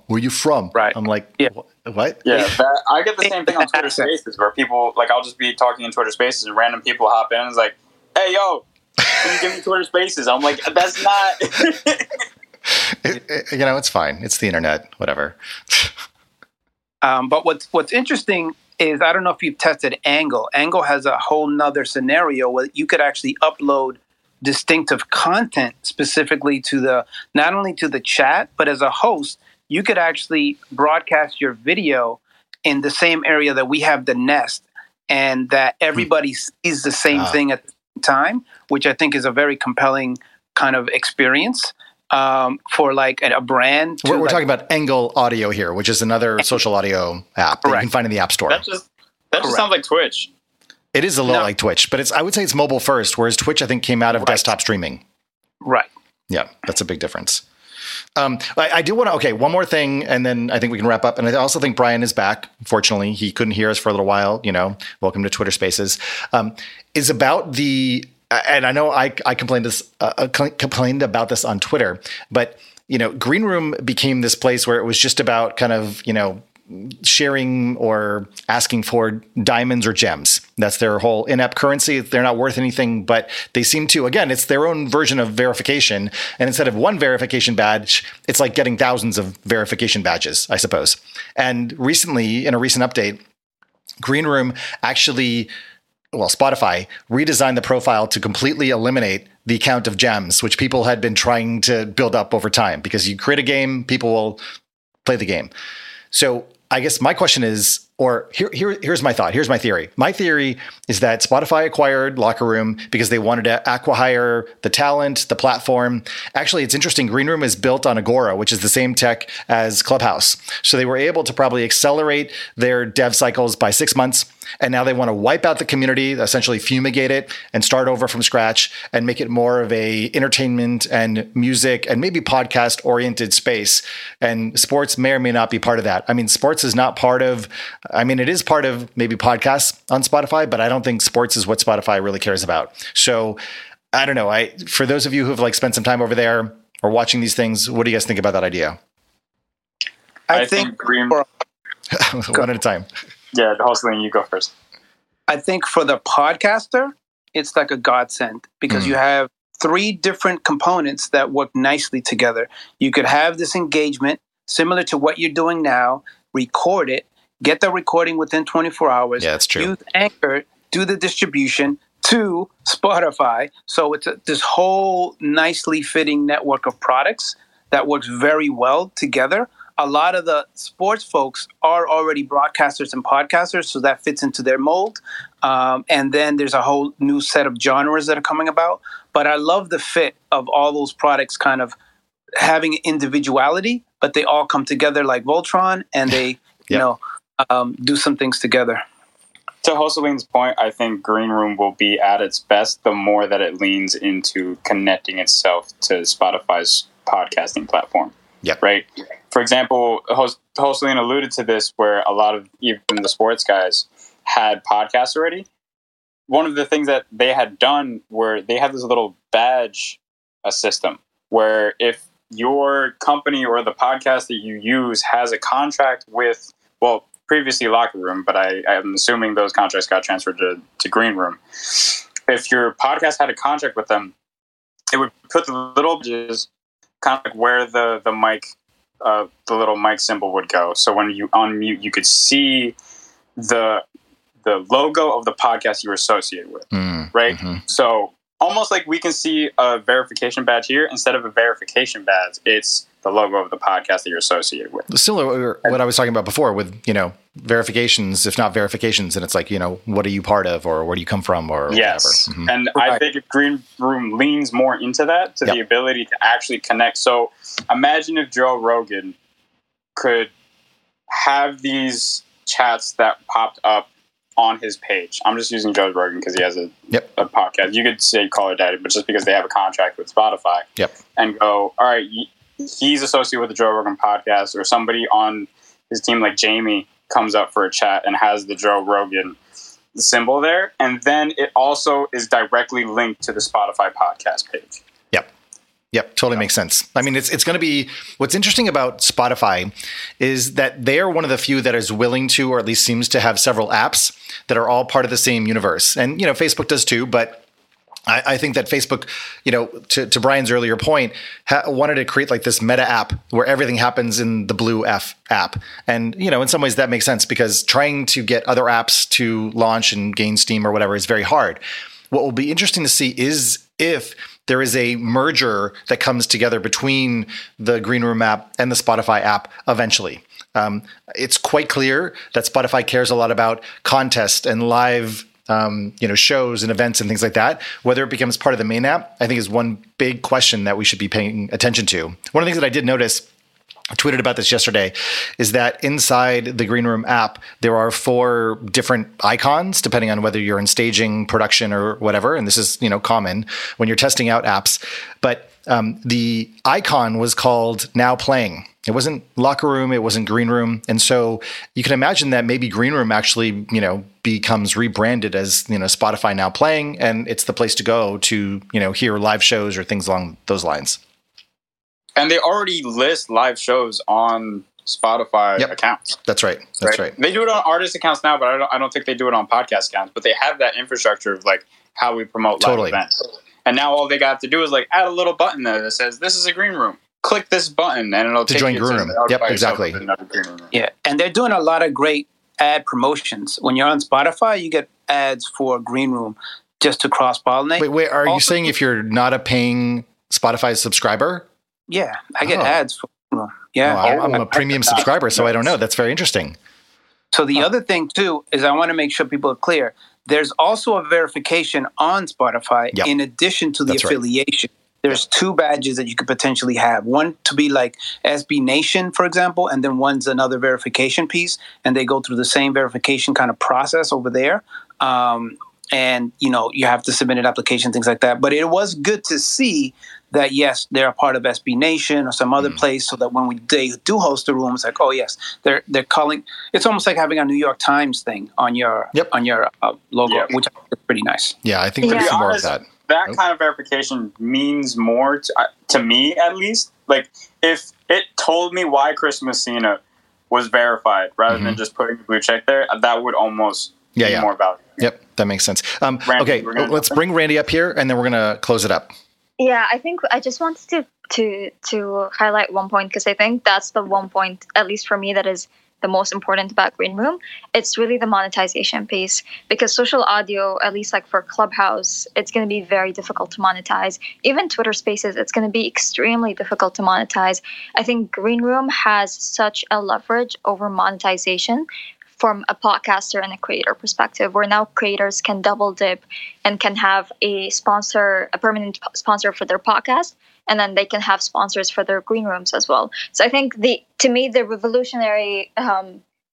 Right. I'm like, what? Yeah. I get the same thing on Twitter Spaces, where people, like, I'll just be talking in Twitter Spaces and random people hop in and it's like, hey, yo, can you give me Twitter Spaces? I'm like, that's not. You know, it's fine. It's the internet, whatever. But what's interesting is, I don't know if you've tested Angle. Angle has a whole nother scenario where you could actually upload distinctive content specifically to the, not only to the chat, but as a host, you could actually broadcast your video in the same area that we have the Nest, and that everybody sees the same thing at the same time, which I think is a very compelling kind of experience for like a brand. We're talking about Engel Audio here, which is another social audio app that you can find in the App Store. That just sounds like Twitch. It is a little like Twitch, but it's, I would say it's mobile first, whereas Twitch, I think, came out of desktop streaming. Right. Yeah, that's a big difference. I do want to, okay, one more thing, and then I think we can wrap up. And I also think Brian is back. Fortunately, he couldn't hear us for a little while. You know, welcome to Twitter Spaces. Is about the, and I know I complained about this on Twitter, but, you know, Green Room became this place where it was just about kind of, you know, sharing or asking for diamonds or gems. That's their whole in-app currency. They're not worth anything, but they seem to, again, it's their own version of verification. And instead of one verification badge, it's like getting thousands of verification badges, I suppose. And recently, in a recent update, Green Room actually, well, Spotify redesigned the profile to completely eliminate the count of gems, which people had been trying to build up over time, because you create a game, people will play the game. So I guess my question is, or here's my thought. Here's my theory. My theory is that Spotify acquired Locker Room because they wanted to acquihire the talent, the platform. Actually, it's interesting. Green Room is built on Agora, which is the same tech as Clubhouse. So they were able to probably accelerate their dev cycles by 6 months. And now they want to wipe out the community, essentially fumigate it, and start over from scratch and make it more of a entertainment and music and maybe podcast oriented space. And sports may or may not be part of that. I mean, sports is not part of, I mean, it is part of maybe podcasts on Spotify, but I don't think sports is what Spotify really cares about. So I don't know. For those of you who've like spent some time over there or watching these things, what do you guys think about that idea? I think one at a time. Yeah, Hossein, you go first. I think for the podcaster, it's like a godsend, because you have three different components that work nicely together. You could have this engagement similar to what you're doing now, record it, get the recording within 24 hours. Yeah, that's true. Use Anchor, do the distribution to Spotify. So it's this whole nicely fitting network of products that works very well together. A lot of the sports folks are already broadcasters and podcasters, so that fits into their mold. And then there's a whole new set of genres that are coming about. But I love the fit of all those products kind of having individuality, but they all come together like Voltron, and they, you know, do some things together. To Hosselwing's point, I think Green Room will be at its best the more that it leans into connecting itself to Spotify's podcasting platform. Yeah. Right. For example, Hossein alluded to this, where a lot of even the sports guys had podcasts already. One of the things that they had done were they had this little badge system where if your company or the podcast that you use has a contract with, well, previously Locker Room, but I'm assuming those contracts got transferred to Green Room. If your podcast had a contract with them, it would put the little badges kind of like where the mic, the little mic symbol would go. So when you unmute, you could see the logo of the podcast you were associated with, right? Mm-hmm. So almost like we can see a verification badge here. Instead of a verification badge, it's the logo of the podcast that you're associated with. Similar what I was talking about before with, you know, verifications, if not verifications, and it's like, you know, what are you part of or where do you come from or whatever. Mm-hmm. And I think if Green Room leans more into that, to the ability to actually connect. So imagine if Joe Rogan could have these chats that popped up on his page. I'm just using Joe Rogan because he has a podcast. You could say Caller Daddy, but just because they have a contract with Spotify and go, all right, he's associated with the Joe Rogan podcast, or somebody on his team like Jamie comes up for a chat and has the Joe Rogan symbol there. And then it also is directly linked to the Spotify podcast page. Yep. Totally makes sense. I mean, it's going to be, what's interesting about Spotify is that they are one of the few that is willing to, or at least seems to have several apps that are all part of the same universe. And, you know, Facebook does too, but I think that Facebook, you know, to Brian's earlier point, wanted to create like this meta app where everything happens in the blue F app. And, you know, in some ways that makes sense, because trying to get other apps to launch and gain steam or whatever is very hard. What will be interesting to see is if there is a merger that comes together between the Green Room app and the Spotify app eventually. It's quite clear that Spotify cares a lot about contests and live shows and events and things like that. Whether it becomes part of the main app, I think, is one big question that we should be paying attention to. One of the things that I did notice, I tweeted about this yesterday, is that inside the Green Room app, there are 4 different icons, depending on whether you're in staging, production, or whatever. And this is, common when you're testing out apps. But the icon was called Now Playing. It wasn't Locker Room. It wasn't Green Room. And so you can imagine that maybe Green Room actually, becomes rebranded as, Spotify Now Playing. And it's the place to go to, hear live shows or things along those lines. And they already list live shows on Spotify accounts. That's right. That's right. They do it on artist accounts now, but I don't think they do it on podcast accounts. But they have that infrastructure of like how we promote live events. And now all they got to do is like add a little button there that says, "This is a green room. Click this button, and it'll take you to join green room." Yep, exactly. Yeah, and they're doing a lot of great ad promotions. When you're on Spotify, you get ads for Green Room just to cross-pollinate. Wait, are you saying if you're not a paying Spotify subscriber? Yeah, I get ads. I'm a premium subscriber, so I don't know. That's very interesting. So the other thing, too, is I want to make sure people are clear. There's also a verification on Spotify in addition to the affiliation. Right. There's 2 badges that you could potentially have. One to be like SB Nation, for example, and then one's another verification piece, and they go through the same verification kind of process over there. And, you have to submit an application, things like that. But it was good to see that, yes, they're a part of SB Nation or some other place, so that when they do host the room, it's like, oh, yes, they're calling. It's almost like having a New York Times thing on your logo, which is pretty nice. Yeah, I think there's some more of that. That kind of verification means more to me, at least. Like, if it told me why Chris Messina was verified rather than just putting a blue check there, that would almost be more valuable. Yep, that makes sense. Randy, okay, let's bring Randy up here, and then we're going to close it up. Yeah, I think I just wanted to highlight one point, because I think that's the one point, at least for me, that is the most important about Green Room. It's really the monetization piece, because social audio, at least like for Clubhouse, it's going to be very difficult to monetize. Even Twitter Spaces, it's going to be extremely difficult to monetize. I think Green Room has such a leverage over monetization from a podcaster and a creator perspective, where now creators can double dip and can have a sponsor, a permanent sponsor for their podcast, and then they can have sponsors for their green rooms as well. So I think to me, the revolutionary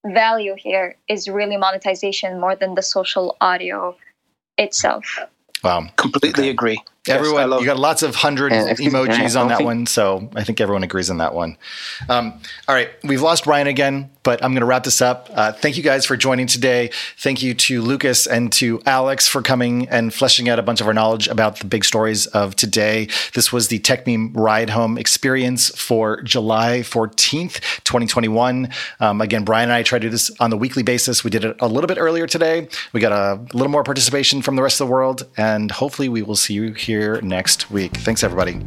value here is really monetization more than the social audio itself. Wow. Completely agree. Everyone, you got lots of hundred emojis on that one, so I think everyone agrees on that one. All right, we've lost Ryan again, but I'm going to wrap this up. Thank you guys for joining today. Thank you to Lucas and to Alex for coming and fleshing out a bunch of our knowledge about the big stories of today. This was the Tech Meme Ride Home experience for July 14th, 2021. Again, Brian and I try to do this on the weekly basis. We did it a little bit earlier today. We got a little more participation from the rest of the world, and hopefully we will see you here next week. Thanks, everybody.